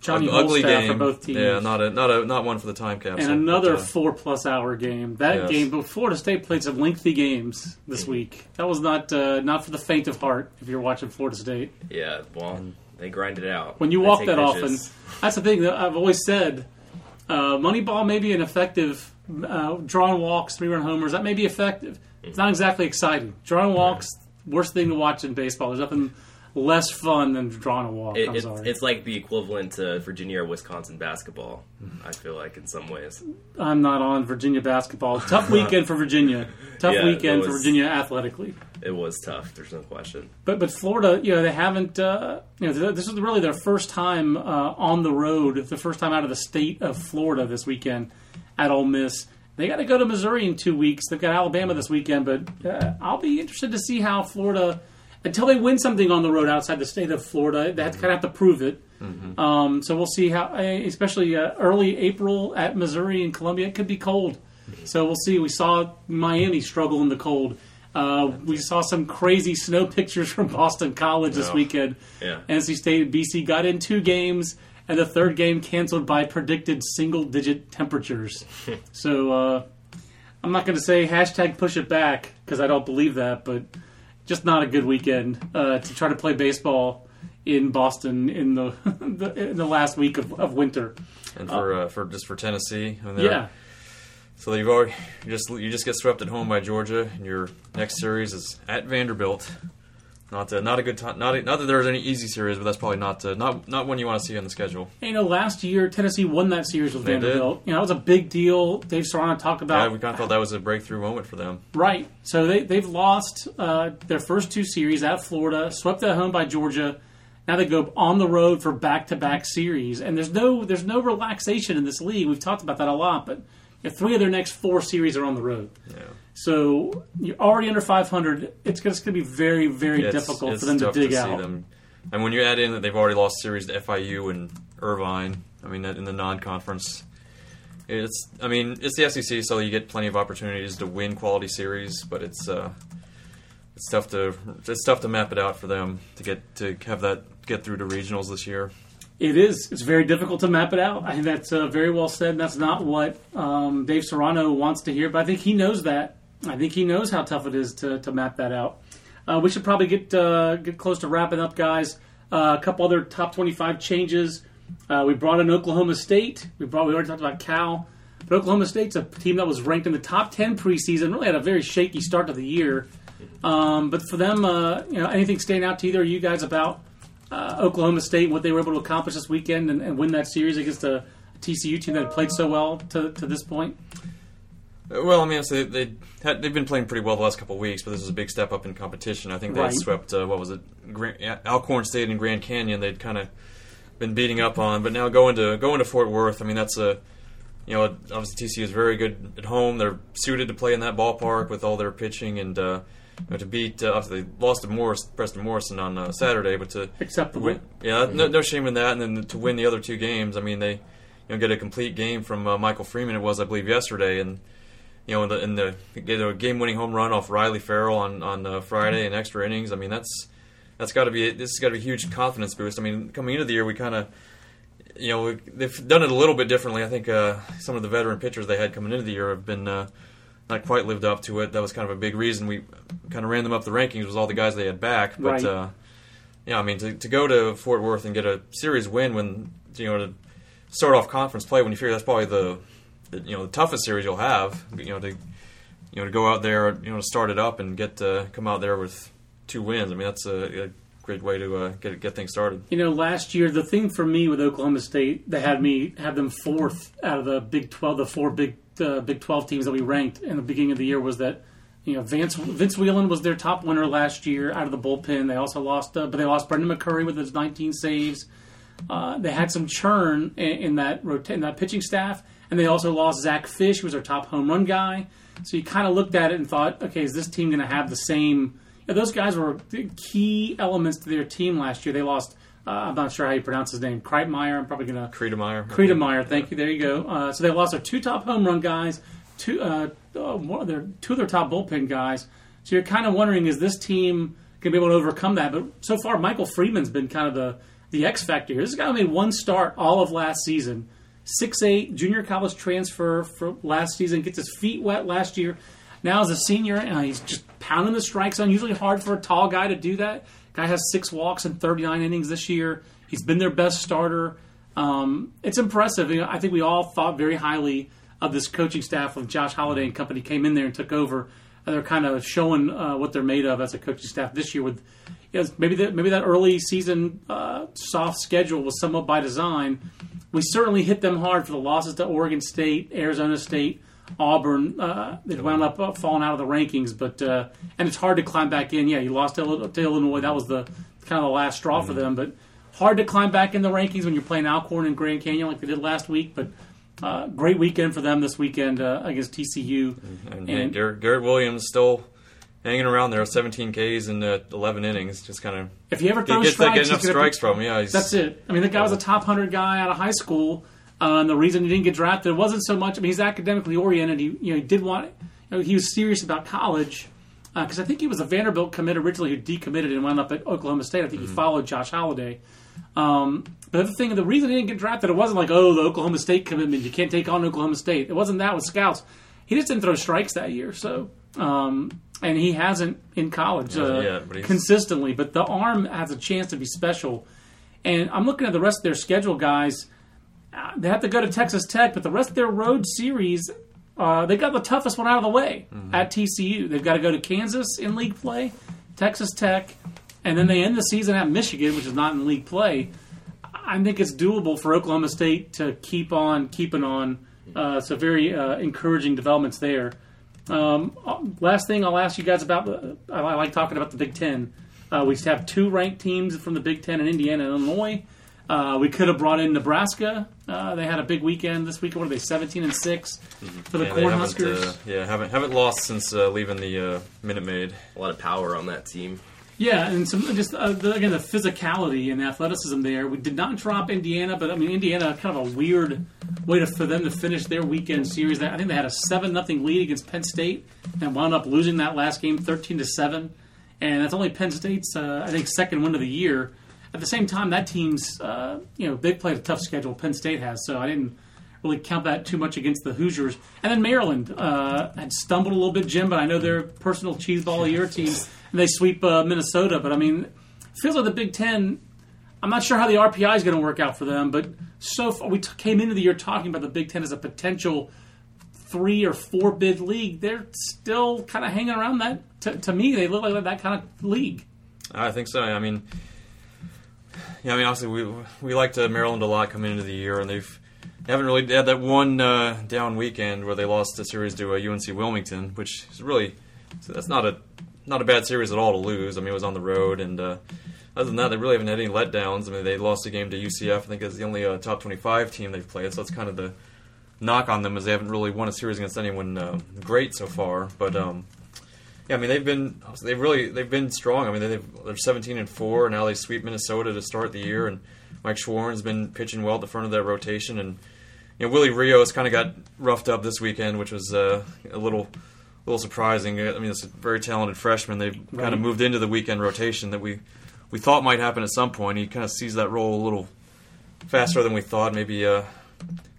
Johnny ugly game for both teams. Yeah, not a not a not one for the time capsule. And another four plus hour game. That yes. game, but Florida State played some lengthy games this week. That was not uh, not for the faint of heart. If you're watching Florida State, yeah, well, they grinded it out. When you they walk that pitches. often, that's the thing that I've always said. Uh, Moneyball may be an effective uh, drawing walks, three run homers. That may be effective. It's not exactly exciting. Drawing walks, yeah. worst thing to watch in baseball. There's nothing. Less fun than drawing a walk. It, I'm it's, sorry. It's like the equivalent to Virginia or Wisconsin basketball, I feel like, in some ways. I'm not on Virginia basketball. Tough weekend for Virginia. Tough yeah, weekend was, for Virginia athletically. It was tough. There's no question. But but Florida, you know, they haven't, uh, you know, this is really their first time uh, on the road, the first time out of the state of Florida this weekend at Ole Miss. They got to go to Missouri in two weeks. They've got Alabama this weekend, but uh, I'll be interested to see how Florida... Until they win something on the road outside the state of Florida, they have to kind of have to prove it. Mm-hmm. Um, so we'll see how, especially uh, early April at Missouri and Columbia, it could be cold. So we'll see. We saw Miami struggle in the cold. Uh, we saw some crazy snow pictures from Boston College this oh. weekend. Yeah. N C State and B C got in two games, and the third game canceled by predicted single-digit temperatures. so uh, I'm not going to say hashtag push it back because I don't believe that, but... Just not a good weekend uh, to try to play baseball in Boston in the the, in the last week of, of winter. And for uh, uh, for just for Tennessee, I mean, yeah. So you've already you just you just get swept at home by Georgia, and your next series is at Vanderbilt. Not to, not a good time. Not not that there's any easy series, but that's probably not to, not not one you want to see on the schedule. And, you know, last year Tennessee won that series with they Vanderbilt. Did. You know, that was a big deal. Dave Serrano talked about. Yeah, we kind of thought that was a breakthrough moment for them. Right. So they they've lost uh, their first two series at Florida, swept at home by Georgia. Now they go on the road for back to back series, and there's no there's no relaxation in this league. We've talked about that a lot, but you know, three of their next four series are on the road. Yeah. So you're already under five hundred. It's going to be very, very yeah, it's, difficult it's for them to dig to out. Them. And when you add in that they've already lost series to F I U and Irvine, I mean, in the non-conference, it's I mean it's the S E C, so you get plenty of opportunities to win quality series, but it's uh, it's tough to it's tough to map it out for them to get to have that get through to regionals this year. It is. It's very difficult to map it out. I think that's uh, very well said. And that's not what um, Dave Serrano wants to hear, but I think he knows that. I think he knows how tough it is to, to map that out. Uh, we should probably get uh, get close to wrapping up, guys. Uh, a couple other top twenty-five changes. Uh, we brought in Oklahoma State. We brought. We already talked about Cal. But Oklahoma State's a team that was ranked in the top ten preseason. Really had a very shaky start to the year. Um, but for them, uh, you know, anything stand out to either of you guys about uh, Oklahoma State, what they were able to accomplish this weekend and, and win that series against a T C U team that had played so well to, to this point? Well, I mean, they, they had, they've been playing pretty well the last couple of weeks, but this is a big step up in competition. I think they right. swept, uh, what was it, Grand, Alcorn State and Grand Canyon they'd kind of been beating up on. But now going to going to Fort Worth, I mean, that's a, you know, obviously T C U is very good at home. They're suited to play in that ballpark with all their pitching. And uh, you know, to beat, uh, they lost to Morris, Preston Morrison on uh, Saturday, but to win, yeah, no, no shame in that. And then to win the other two games, I mean, they you know get a complete game from uh, Michael Freeman, it was, I believe, yesterday. And You know, in the, in the you know, game-winning home run off Riley Farrell on on uh, Friday in extra innings. I mean, that's that's got to be this has got to be a huge confidence boost. I mean, coming into the year, we kind of you know we, they've done it a little bit differently. I think uh, some of the veteran pitchers they had coming into the year have been uh, not quite lived up to it. That was kind of a big reason we kind of ran them up the rankings was all the guys they had back. But right. uh, yeah, I mean, to, to go to Fort Worth and get a series win when you know. To, start off conference play when you figure that's probably the, the you know the toughest series you'll have. You know to you know to go out there you know to start it up and get to come out there with two wins. I mean that's a, a great way to uh, get get things started. You know, last year the thing for me with Oklahoma State, they had me have them fourth out of the Big twelve, the four Big uh, Big twelve teams that we ranked in the beginning of the year, was that you know Vince Vince Whelan was their top winner last year out of the bullpen. They also lost, uh, but they lost Brendan McCurry with his nineteen saves. Uh, they had some churn in, in that rota- in that pitching staff, and they also lost Zach Fish, who was their top home run guy. So you kind of looked at it and thought, okay, is this team going to have the same? Yeah, those guys were key elements to their team last year. They lost, uh, I'm not sure how you pronounce his name, Kreitmeyer. I'm probably going to... Kreitemeyer. Kreitemeyer, thank yeah. you. There you go. Uh, so they lost their two top home run guys, two, uh, uh, their, two of their top bullpen guys. So you're kind of wondering, is this team going to be able to overcome that? But so far, Michael Freeman's been kind of the, the X factor here. This guy made one start all of last season. six eight, junior college transfer for last season, gets his feet wet last year. Now as a senior, uh, he's just pounding the strikes on. Usually hard for a tall guy to do that. Guy has six walks and thirty-nine innings this year. He's been their best starter. Um, it's impressive. You know, I think we all thought very highly of this coaching staff when Josh Holiday and company came in there and took over. And they're kind of showing uh, what they're made of as a coaching staff this year. With you know, maybe the, maybe that early season uh, soft schedule was somewhat by design. We certainly hit them hard for the losses to Oregon State, Arizona State, Auburn, uh, they wound up uh, falling out of the rankings, but uh, and it's hard to climb back in. Yeah, you lost to Illinois. That was the kind of the last straw mm-hmm. for them, but hard to climb back in the rankings when you're playing Alcorn and Grand Canyon like they did last week. But uh, great weekend for them this weekend uh, against T C U. And, and, and Garrett, Garrett Williams still hanging around there, seventeen Ks in uh, eleven innings. Just kind of if you ever throw gets, strikes, get enough strikes be, from him. Yeah, that's it. I mean, the guy was a top one hundred guy out of high school. Uh, and the reason he didn't get drafted, it wasn't so much. I mean, he's academically oriented. He, you know, he did want. You know, he was serious about college because uh, I think he was a Vanderbilt commit originally who decommitted and wound up at Oklahoma State. I think mm-hmm. he followed Josh Holiday. Um, but the thing, the reason he didn't get drafted, it wasn't like oh the Oklahoma State commitment. You can't take on Oklahoma State. It wasn't that with scouts. He just didn't throw strikes that year. So um, and he hasn't in college uh, yeah, but consistently. But the arm has a chance to be special. And I'm looking at the rest of their schedule, guys. They have to go to Texas Tech, but the rest of their road series, uh, they got the toughest one out of the way mm-hmm. at T C U. They've got to go to Kansas in league play, Texas Tech, and then they end the season at Michigan, which is not in league play. I think it's doable for Oklahoma State to keep on keeping on. Uh, so very uh, encouraging developments there. Um, last thing I'll ask you guys about, the, I like talking about the Big Ten. Uh, we have two ranked teams from the Big Ten in Indiana and Illinois. Uh, we could have brought in Nebraska. Uh, they had a big weekend this week. What are they, seventeen and six for the yeah, Cornhuskers? Uh, yeah, haven't haven't lost since uh, leaving the uh, Minute Maid. A lot of power on that team. Yeah, and some just uh, the, again the physicality and athleticism there. We did not drop Indiana, but I mean Indiana kind of a weird way to, for them to finish their weekend series. I think they had a seven nothing lead against Penn State and wound up losing that last game thirteen to seven, and that's only Penn State's uh, I think second win of the year. At the same time, that team's, uh, you know, they've played a tough schedule. Penn State has, so I didn't really count that too much against the Hoosiers. And then Maryland uh, had stumbled a little bit, Jim, but I know they're personal cheeseball of your team, and they sweep uh, Minnesota. But, I mean, it feels like the Big Ten, I'm not sure how the R P I is going to work out for them, but so far we t- came into the year talking about the Big Ten as a potential three- or four-bid league. They're still kind of hanging around that. T- to me, they look like that kind of league. I think so. I mean... Yeah, I mean, obviously, we we liked uh, Maryland a lot coming into the year, and they've, they haven't really had that one uh, down weekend where they lost the series to uh, U N C Wilmington, which is really, so that's not a not a bad series at all to lose. I mean, it was on the road, and uh, other than that, they really haven't had any letdowns. I mean, they lost a game to U C F. I think that's the only uh, top twenty-five team they've played, so that's kind of the knock on them is they haven't really won a series against anyone uh, great so far, but... Um, Yeah, I mean they've been they've really they've been strong. I mean they've, they're seventeen and four, and now they sweep Minnesota to start the year. And Mike Schwarn's been pitching well at the front of that rotation. And you know Willie Rios kind of got roughed up this weekend, which was uh, a little little surprising. I mean it's a very talented freshman. They've right. kind of moved into the weekend rotation that we we thought might happen at some point. He kind of sees that role a little faster than we thought. Maybe uh,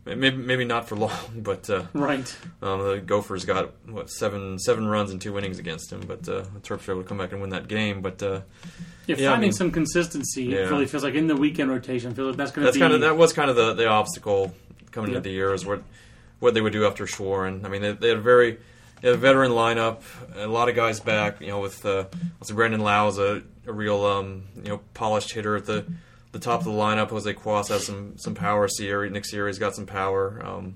Maybe maybe not for long, but uh, right. Um, the Gophers got what seven seven runs and two innings against him, but uh, the Terps were able to come back and win that game. But uh, yeah, yeah, finding I mean, some consistency yeah. really feels like in the weekend rotation. Feels like that's going to be kind of that was kind of the, the obstacle coming yeah. into the year is what what they would do after Schwarren. I mean, they, they had a very they had a veteran lineup, a lot of guys back. You know, with uh, also Brandon Lau's a, a real um, you know polished hitter at the. The top of the lineup, Jose Quas has some some power. Sierra, Nick Sierra's got some power. Um,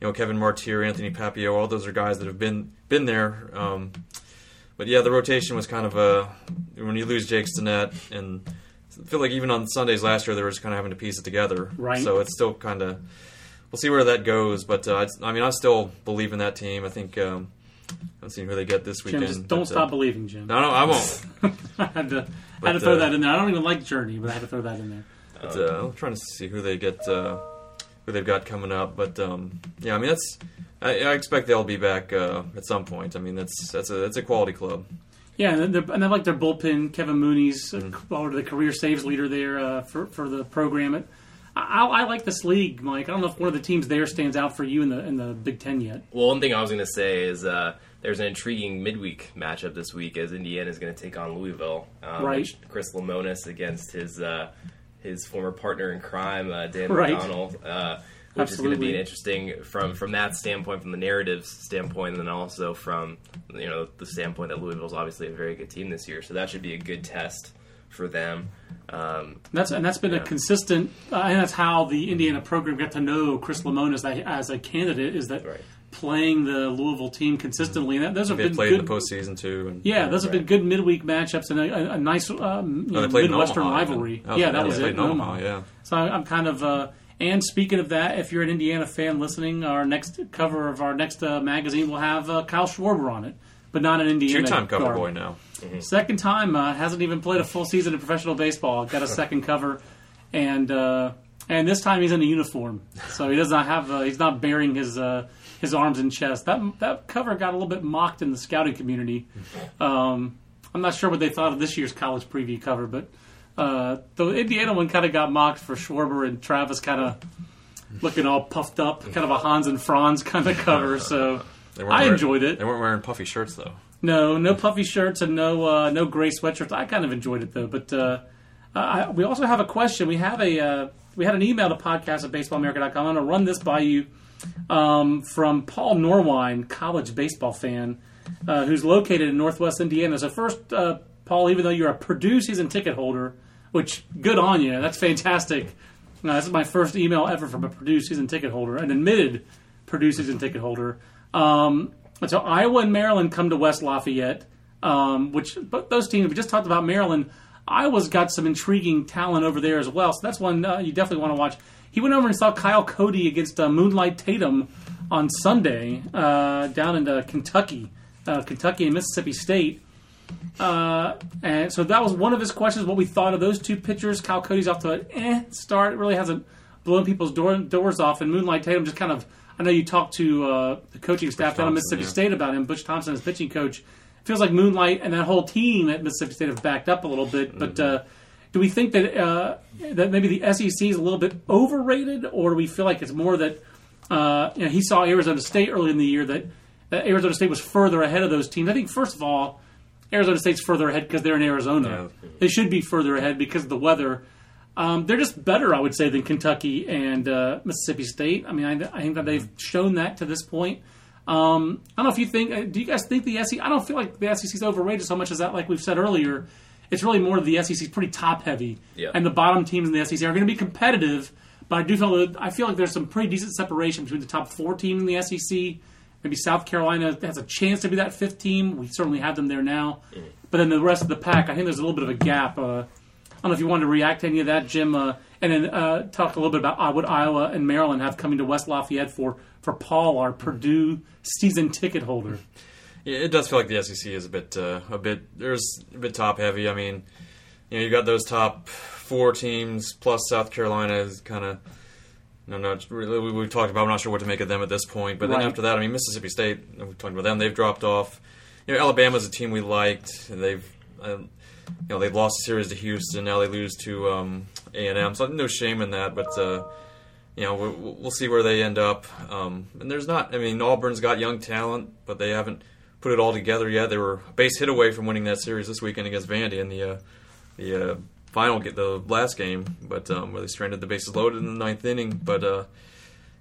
you know, Kevin Martier, Anthony Papio, all those are guys that have been been there. Um, but yeah, the rotation was kind of a when you lose Jake Stinnett, and I feel like even on Sundays last year they were just kind of having to piece it together. Right. So it's still kind of we'll see where that goes. But uh, I mean, I still believe in that team. I think. Um, Let's see who they get this weekend. Jim, just don't but, stop uh, believing, Jim. No, no, I won't. I had to, but, I had to throw uh, that in there. I don't even like Journey, but I had to throw that in there. But, uh, I'm trying to see who they get, uh, who they've got coming up. But um, yeah, I mean that's. I, I expect they'll be back uh, at some point. I mean that's that's a that's a quality club. Yeah, and, and I like their bullpen. Kevin Mooney's mm-hmm. uh, the career saves leader there uh, for for the program. It. I, I like this league, Mike. I don't know if one of the teams there stands out for you in the in the Big Ten yet. Well, one thing I was going to say is uh, there's an intriguing midweek matchup this week as Indiana is going to take on Louisville. Um, right. Which Chris Lemonis against his uh, his former partner in crime, uh, Dan right. McDonald, uh, which Absolutely. is going to be an interesting from from that standpoint, from the narrative standpoint, and then also from you know the standpoint that Louisville's obviously a very good team this year. So that should be a good test for them. Um, that's and that's been yeah. a consistent, uh, and that's how the Indiana program got to know Chris Lemonis as a candidate is that right. playing the Louisville team consistently. And that, those have they been played good, in the postseason too. And, yeah, those right. have been good midweek matchups and a, a nice um, oh, know, Midwestern Omaha, rivalry. That was, yeah, that yeah, was it. In Omaha. Omaha, yeah. So I'm kind of. Uh, and speaking of that, if you're an Indiana fan listening, our next cover of our next uh, magazine will have uh, Kyle Schwarber on it, but not an Indiana. Two-time cover guard. boy now. Mm-hmm. Second time, uh, hasn't even played a full season of professional baseball. Got a second cover, and uh, and this time he's in a uniform, so he does not have. Uh, he's not bearing his uh, his arms and chest. That that cover got a little bit mocked in the scouting community. Um, I'm not sure what they thought of this year's college preview cover, but uh, the Indiana one kind of got mocked for Schwarber and Travis, kind of looking all puffed up, kind of a Hans and Franz kind of cover. So I wearing, enjoyed it. They weren't wearing puffy shirts though. No, no puffy shirts and no uh, no gray sweatshirts. I kind of enjoyed it though. But uh, I, we also have a question. We have a uh, we had an email to podcast at baseball america dot com. I'm going to run this by you um, from Paul Norwine, college baseball fan, uh, who's located in Northwest Indiana. So first, uh, Paul, even though you're a Purdue season ticket holder, which good on you, that's fantastic. Uh, this is my first email ever from a Purdue season ticket holder, an admitted Purdue season ticket holder. Um, And so Iowa and Maryland come to West Lafayette, um, which but those teams, we just talked about Maryland. Iowa's got some intriguing talent over there as well, so that's one uh, you definitely want to watch. He went over and saw Kyle Cody against uh, Moonlight Tatum on Sunday uh, down in uh, Kentucky, uh, Kentucky and Mississippi State. Uh, and so that was one of his questions, what we thought of those two pitchers. Kyle Cody's off to an eh start. It really hasn't blown people's door, doors off, and Moonlight Tatum just kind of, I know you talked to uh, the coaching staff down at Mississippi yeah. State about him. Butch Thompson, his pitching coach. It feels like Moonlight and that whole team at Mississippi State have backed up a little bit. Mm-hmm. But uh, do we think that uh, that maybe the S E C is a little bit overrated, or do we feel like it's more that uh, you know, he saw Arizona State early in the year that, that Arizona State was further ahead of those teams? I think, first of all, Arizona State's further ahead because they're in Arizona. Yeah. They should be further ahead because of the weather. Um, they're just better, I would say, than Kentucky and uh, Mississippi State. I mean, I, I think that they've shown that to this point. Um, I don't know if you think – do you guys think the S E C – I don't feel like the S E C is overrated so much as that, like we've said earlier. It's really more the S E C is pretty top-heavy, yeah. and the bottom teams in the S E C are going to be competitive. But I do feel that, I feel like there's some pretty decent separation between the top four team in the S E C. Maybe South Carolina has a chance to be that fifth team. We certainly have them there now. Mm-hmm. But then the rest of the pack, I think there's a little bit of a gap uh, – I don't know if you wanted to react to any of that, Jim, uh, and then uh, talk a little bit about what Iowa and Maryland have coming to West Lafayette for, for Paul, our Purdue season ticket holder. Yeah, it does feel like the S E C is a bit uh, a bit there's a bit top heavy. I mean, you know, you've got those top four teams plus South Carolina is kind of no, not really, we've talked about. I'm not sure what to make of them at this point. But right. then after that, I mean, Mississippi State. We've talked about them. They've dropped off. You know, Alabama's a team we liked. And they've. Um, You know, they've lost a series to Houston. Now they lose to um, A and M. So no shame in that. But, uh, you know, we'll, we'll see where they end up. Um, and there's not, I mean, Auburn's got young talent, but they haven't put it all together yet. They were a base hit away from winning that series this weekend against Vandy in the uh, the uh, final, the last game, but um, where they stranded the bases loaded in the ninth inning. But uh,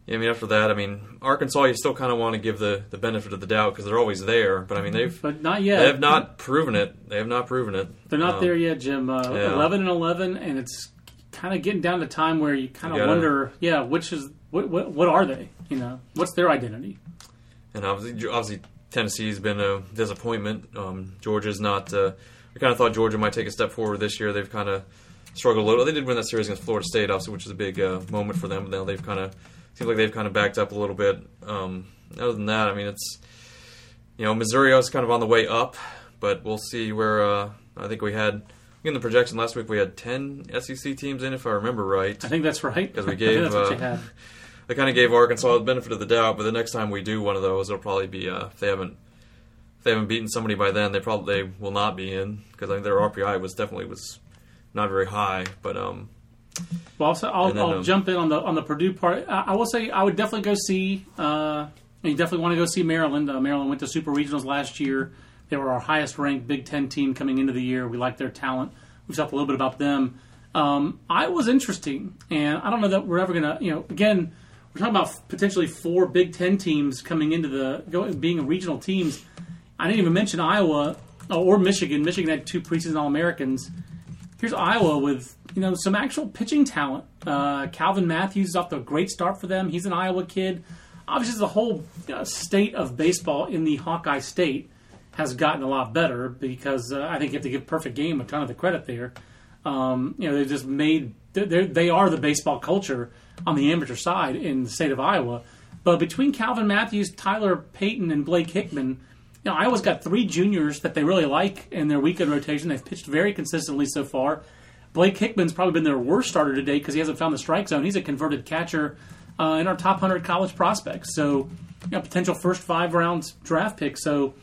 yeah, I mean, after that, I mean, Arkansas, you still kind of want to give the, the benefit of the doubt because they're always there. But I mean, they've but not yet. They have not proven it. They have not proven it. They're not um, there yet, Jim. Uh, yeah. Eleven and eleven, and it's kind of getting down to time where you kind of wonder, yeah, which is what, what? What are they? You know, what's their identity? And obviously, obviously. Tennessee's been a disappointment. Um, Georgia's not. Uh, we kind of thought Georgia might take a step forward this year. They've kind of struggled a little. They did win that series against Florida State, obviously, which is a big uh, moment for them. But now they've kind of seems like they've kind of backed up a little bit. Um, other than that, I mean, it's you know Missouri is kind of on the way up, but we'll see where. Uh, I think we had in the projection last week we had ten S E C teams in, if I remember right. I think that's right because we gave. I think that's what uh, you had. They kind of gave Arkansas the benefit of the doubt, but the next time we do one of those, it'll probably be uh, if they haven't if they haven't beaten somebody by then, they probably they will not be in because I think their R P I was definitely was not very high. But um, well, also I'll, then, I'll um, jump in on the on the Purdue part. I, I will say I would definitely go see. Uh, you definitely want to go see Maryland. Uh, Maryland went to Super Regionals last year. They were our highest ranked Big Ten team coming into the year. We liked their talent. We've talked a little bit about them. Um, Iowa's interesting, and I don't know that we're ever gonna you know again. We're talking about potentially four Big Ten teams coming into the going, being regional teams. I didn't even mention Iowa or Michigan. Michigan had two preseason All-Americans. Here's Iowa with you know some actual pitching talent. Uh, Calvin Matthews is off to a great start for them. He's an Iowa kid. Obviously, the whole uh, state of baseball in the Hawkeye State has gotten a lot better because uh, I think you have to give Perfect Game a ton of the credit there. Um, you know, they've just made they are the baseball culture on the amateur side in the state of Iowa. But between Calvin Matthews, Tyler Payton, and Blake Hickman, you know, Iowa's got three juniors that they really like in their weekend rotation. They've pitched very consistently so far. Blake Hickman's probably been their worst starter today because he hasn't found the strike zone. He's a converted catcher uh, in our top one hundred college prospects. So, you know, potential first five-round draft pick. So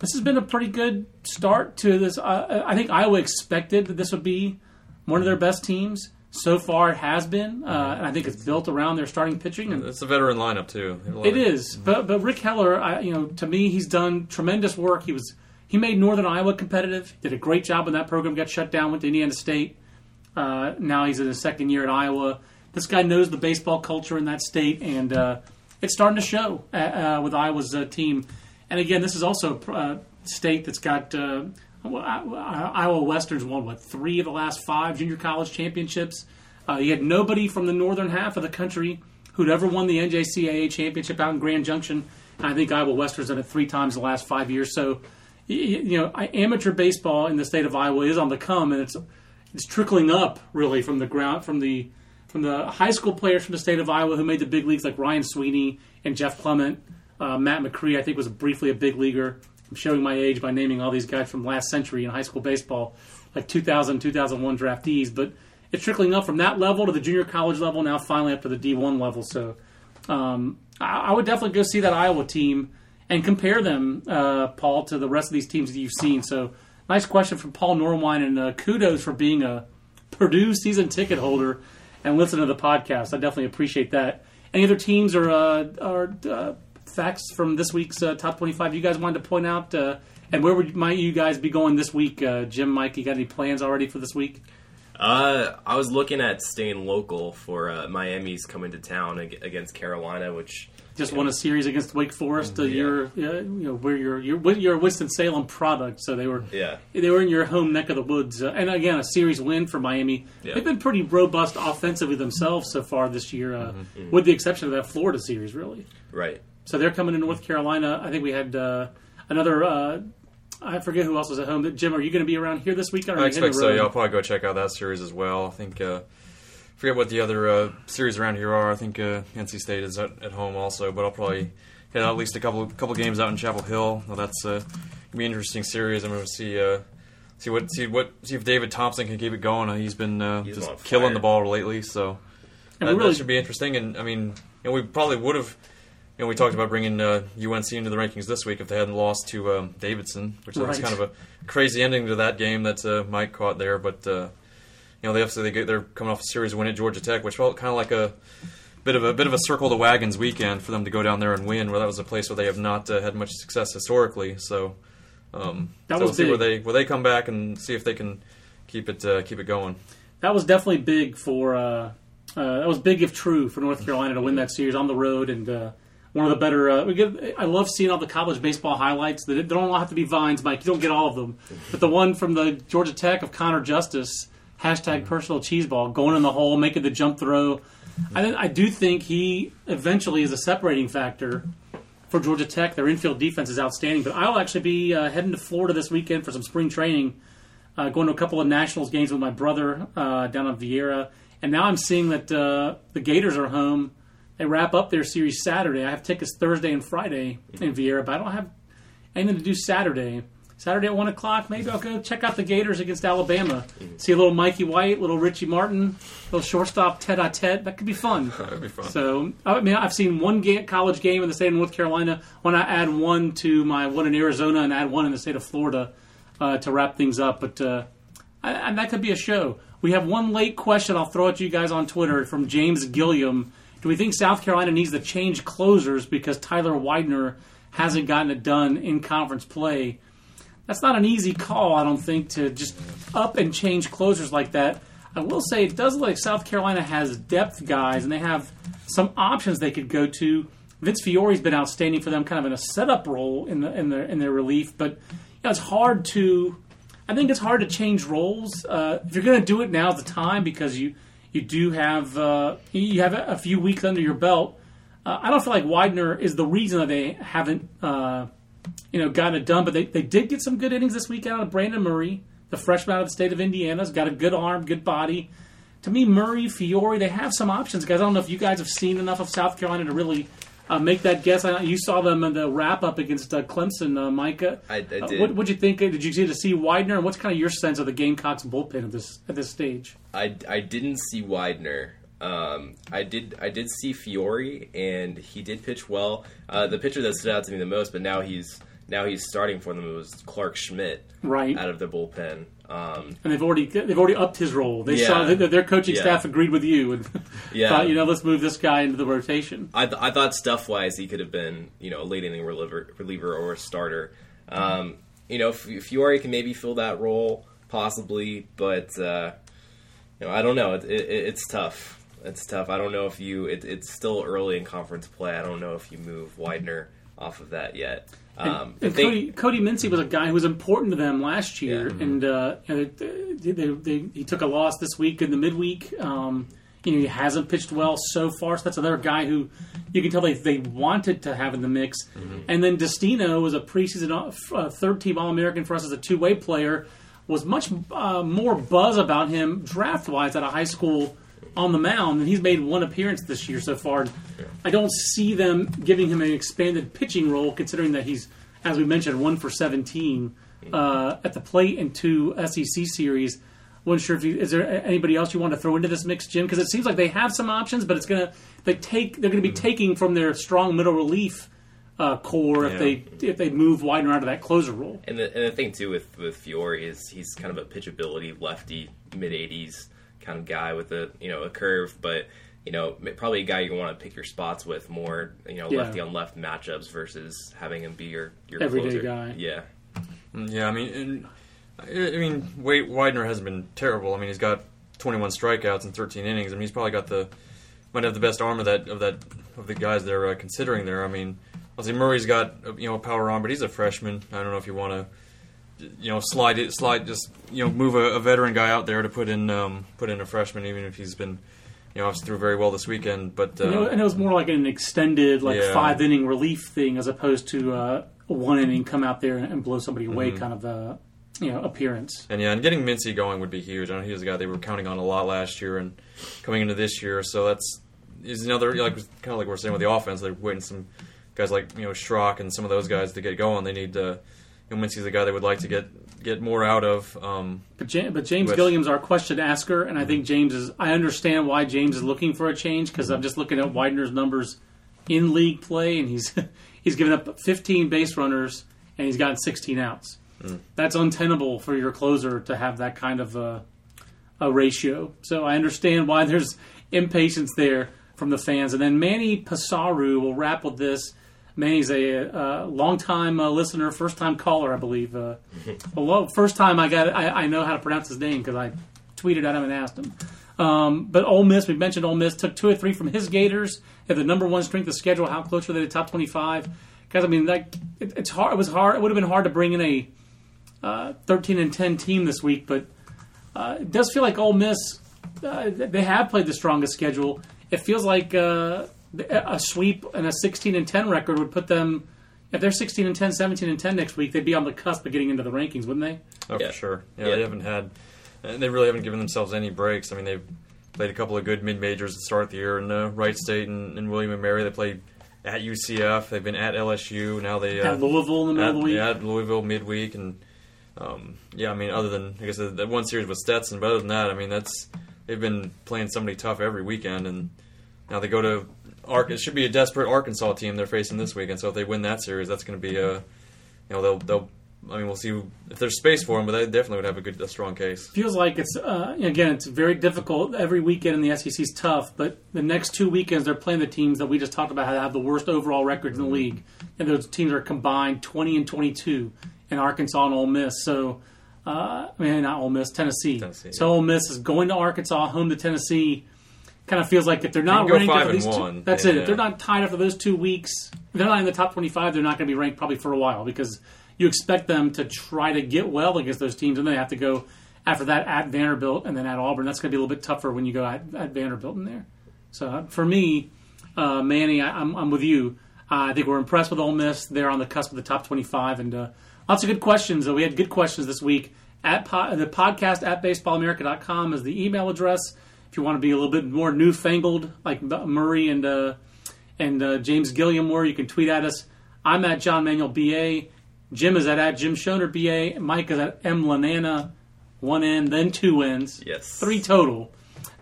this has been a pretty good start to this. Uh, I think Iowa expected that this would be one of their best teams. So far, it has been, uh, and I think it's built around their starting pitching. And it's a veteran lineup too. It is, but but Rick Heller, I, you know, to me, he's done tremendous work. He was he made Northern Iowa competitive. Did a great job when that program got shut down. Went to Indiana State. Uh, now he's in his second year at Iowa. This guy knows the baseball culture in that state, and uh, it's starting to show uh, with Iowa's uh, team. And again, this is also a state that's got. Uh, Iowa Western's won, what, three of the last five junior college championships. Uh, you had nobody from the northern half of the country who'd ever won the N J C A A championship out in Grand Junction. And I think Iowa Western's done it three times in the last five years. So, you know, amateur baseball in the state of Iowa is on the come, and it's it's trickling up really from the ground from the from the high school players from the state of Iowa who made the big leagues like Ryan Sweeney and Jeff Clement, uh, Matt McCree. I think was briefly a big leaguer. I'm showing my age by naming all these guys from last century in high school baseball, like two thousand, two thousand one draftees. But it's trickling up from that level to the junior college level, now finally up to the D one level. So um, I, I would definitely go see that Iowa team and compare them, uh, Paul, to the rest of these teams that you've seen. So nice question from Paul Norwine, and uh, kudos for being a Purdue season ticket holder and listen to the podcast. I definitely appreciate that. Any other teams or uh, or uh, facts from this week's uh, top twenty-five you guys wanted to point out? Uh, and where would might you guys be going this week? Uh, Jim, Mike, you got any plans already for this week? Uh, I was looking at staying local for uh, Miami's coming to town ag- against Carolina, which... Just won know. a series against Wake Forest. Uh, yeah. You're, yeah, you know, where you're, you're, you're a Winston-Salem product, so they were yeah. they were in your home neck of the woods. Uh, and again, a series win for Miami. Yeah. They've been pretty robust offensively themselves so far this year, uh, mm-hmm. with the exception of that Florida series, really. Right. So they're coming to North Carolina. I think we had uh, another, uh, I forget who else was at home. Jim, are you going to be around here this weekend? I expect so, yeah. I'll probably go check out that series as well. I think, uh, I forget what the other uh, series around here are. I think uh, N C State is at, at home also, but I'll probably hit out at least a couple couple games out in Chapel Hill. Well, that's uh, going to be an interesting series. I'm going to see... Uh, See what? See what? See if David Thompson can keep it going. He's been uh, He's just killing the ball lately, so that, really, that should be interesting. And I mean, you know, we probably would have. You know, we talked about bringing uh, U N C into the rankings this week if they hadn't lost to um, Davidson, which right. was kind of a crazy ending to that game that uh, Mike caught there. But uh, you know, they obviously they get, they're coming off a series win at Georgia Tech, which felt kind of like a bit of a bit of a circle the wagons weekend for them to go down there and win, where that was a place where they have not uh, had much success historically. So, um, that so was we'll see big. where they where they come back and see if they can keep it uh, keep it going. That was definitely big for uh, uh, that was big if true for North Carolina to win that series on the road, and uh, one of the better. Uh, we get, I love seeing all the college baseball highlights. They don't all have to be vines, Mike. You don't get all of them, but the one from the Georgia Tech of Connor Justice. Hashtag personal cheeseball, going in the hole, making the jump throw. I, I do think he eventually is a separating factor for Georgia Tech. Their infield defense is outstanding. But I'll actually be uh, heading to Florida this weekend for some spring training, uh, going to a couple of Nationals games with my brother uh, down on Vieira. And now I'm seeing that uh, the Gators are home. They wrap up their series Saturday. I have tickets Thursday and Friday in Vieira, but I don't have anything to do Saturday. Saturday at one o'clock, maybe I'll go check out the Gators against Alabama. See a little Mikey White, little Richie Martin, little shortstop tete-a-tete. That could be fun. That would be fun. So, I mean, I've seen one game, college game in the state of North Carolina. When I add one to my one in Arizona and add one in the state of Florida uh, to wrap things up. But uh, I, and that could be a show. We have one late question I'll throw at you guys on Twitter from James Gilliam. Do we think South Carolina needs to change closers because Tyler Widener hasn't gotten it done in conference play? That's not an easy call, I don't think, to just up and change closers like that. I will say it does look like South Carolina has depth guys, and they have some options they could go to. Vince Fiore's been outstanding for them, kind of in a setup role in the in their in their relief. But you know, it's hard to, I think it's hard to change roles. Uh, if you're going to do it, now's the time because you you do have uh, you have a few weeks under your belt. Uh, I don't feel like Widener is the reason that they haven't. Uh, You know, gotten it done, but they, they did get some good innings this week out of Brandon Murray, the freshman out of the state of Indiana. He's got a good arm, good body. To me, Murray, Fiore, they have some options, guys. I don't know if you guys have seen enough of South Carolina to really uh, make that guess. I know you saw them in the wrap up against uh, Clemson, uh, Micah. I, I did. Uh, what would you think? Did you see to see Widener? And what's kind of your sense of the Gamecocks bullpen at this at this stage? I, I didn't see Widener. Um, I did I did see Fiore, and he did pitch well. Uh, the pitcher that stood out to me the most, but now he's now he's starting for them, it was Clark Schmidt, right, out of the bullpen. Um, and they've already they've already upped his role. They yeah, saw they, their coaching yeah. staff agreed with you and yeah. thought, you know, let's move this guy into the rotation. I th- I thought stuff wise he could have been, you know, a late inning reliever, reliever or a starter. Um, you know, Fiore can maybe fill that role possibly, but uh, you know, I don't know. It, it, it's tough. It's tough. I don't know if you... It, it's still early in conference play. I don't know if you move Widener off of that yet. Um, and, and they, Cody, Cody Mincy was a guy who was important to them last year, yeah. and, uh, and they, they, they, he took a loss this week in the midweek. Um, you know, he hasn't pitched well so far, so that's another guy who you can tell they, they wanted to have in the mix. Mm-hmm. And then Destino was a preseason uh, third-team All-American for us as a two-way player, was much uh, more buzz about him draft-wise out of high school on the mound, and he's made one appearance this year so far. Yeah. I don't see them giving him an expanded pitching role, considering that he's, as we mentioned, one for seventeen uh, at the plate in two S E C series. Wasn't sure if you, is there anybody else you want to throw into this mix, Jim? Because it seems like they have some options, but it's gonna they take they're gonna be mm-hmm. taking from their strong middle relief uh, core yeah. if they if they move Widener out of that closer role. And the, and the thing too with with Fiore is he's kind of a pitchability lefty, mid eighties. Kind of guy with a you know a curve, but you know probably a guy you want to pick your spots with more. You know, yeah. lefty on left matchups versus having him be your your everyday closer. Guy. Yeah, yeah. I mean, and, I mean, Wade Widener hasn't been terrible. I mean, he's got twenty-one strikeouts in thirteen innings. I mean, he's probably got the might have the best arm of that of that of the guys they're uh, considering there. I mean, I'll say Murray's got you know a power arm, but he's a freshman. I don't know if you want to. You know, slide it, slide, just you know, move a, a veteran guy out there to put in, um, put in a freshman, even if he's been, you know, obviously threw very well this weekend. But uh, you know, and it was more like an extended, like yeah. five inning relief thing, as opposed to uh, one inning come out there and blow somebody away mm-hmm. kind of uh, you know appearance. And yeah, and getting Mincy going would be huge. I know he was a guy they were counting on a lot last year, and coming into this year, so that's is another like kind of like we're saying with the offense, they're waiting some guys like you know Schrock and some of those guys to get going. They need to. And Mincy's the guy they would like to get, get more out of. Um, but, James, but James which, Gilliam's our question asker, and I think James is... I understand why James is looking for a change, because I'm just looking at Widener's numbers in league play, and he's he's given up fifteen base runners, and he's gotten sixteen outs. Mm. That's untenable for your closer to have that kind of a, a ratio. So I understand why there's impatience there. from the fans. And then Manny Passaru will wrap with this. Manny's a, a long-time uh, listener, first-time caller, I believe. Uh, well, first time I got, I, I know how to pronounce his name because I tweeted at him and asked him. Um, but Ole Miss, we mentioned Ole Miss, took two or three from his Gators. Had the number one strength of schedule. How close were they to top twenty-five? Because I mean, like it, it's hard. It was hard. It would have been hard to bring in a uh, thirteen and ten team this week, but uh, it does feel like Ole Miss. Uh, they have played the strongest schedule. It feels like uh, a sweep and a sixteen and ten record would put them. If they're sixteen and ten, seventeen and ten next week, they'd be on the cusp of getting into the rankings, wouldn't they? Oh, yeah. For sure. Yeah, yeah, they haven't had. And they really haven't given themselves any breaks. I mean, they've played a couple of good mid-majors at the start of the year in uh, Wright State and, and William and Mary. They played at U C F. They've been at L S U. Now they uh, at Louisville in the middle of the week. Yeah, at Louisville midweek, and um, yeah, I mean, other than I guess that one series with Stetson, but other than that, I mean, that's they've been playing somebody tough every weekend, and now they go to Ark. It should be a desperate Arkansas team they're facing this weekend. So if they win that series, that's going to be a you know they'll they'll. I mean, we'll see if there's space for them, but they definitely would have a good, a strong case. Feels like it's, uh, again, it's very difficult. Every weekend in the S E C is tough, but the next two weekends they're playing the teams that we just talked about have the worst overall records mm-hmm. in the league. And those teams are combined twenty and twenty-two in Arkansas and Ole Miss. So, uh, I mean, not Ole Miss, Tennessee. Tennessee so yeah. Ole Miss is going to Arkansas, home to Tennessee. Kind of feels like if they're not ranked after these one. two, that's yeah. it. If they're not tied after those two weeks, if they're not in the top twenty-five, they're not going to be ranked probably for a while because – you expect them to try to get well against those teams, and they have to go after that at Vanderbilt and then at Auburn. That's going to be a little bit tougher when you go at, at Vanderbilt in there. So for me, uh, Manny, I, I'm, I'm with you. Uh, I think we're impressed with Ole Miss. They're on the cusp of the top twenty-five, and uh, lots of good questions. Uh, we had good questions this week. At po- the podcast at baseball america dot com is the email address. If you want to be a little bit more newfangled, like Murray and uh, and uh, James Gilliam were, you can tweet at us. I'm at John Manuel B A. Jim is at, at Jim Schoner, B A. Mike is at M. Lanana, one N, then two N's. Yes. Three total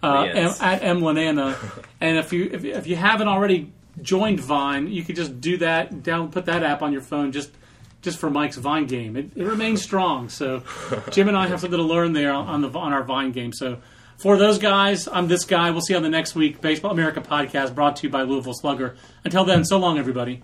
uh, yes. M, at M. Lanana. And if you if, if you haven't already joined Vine, you could just do that, down, put that app on your phone just just for Mike's Vine game. It, it remains strong. So Jim and I have something to learn there on, on, the, on our Vine game. So for those guys, I'm this guy. We'll see you on the next week. Baseball America podcast brought to you by Louisville Slugger. Until then, so long, everybody.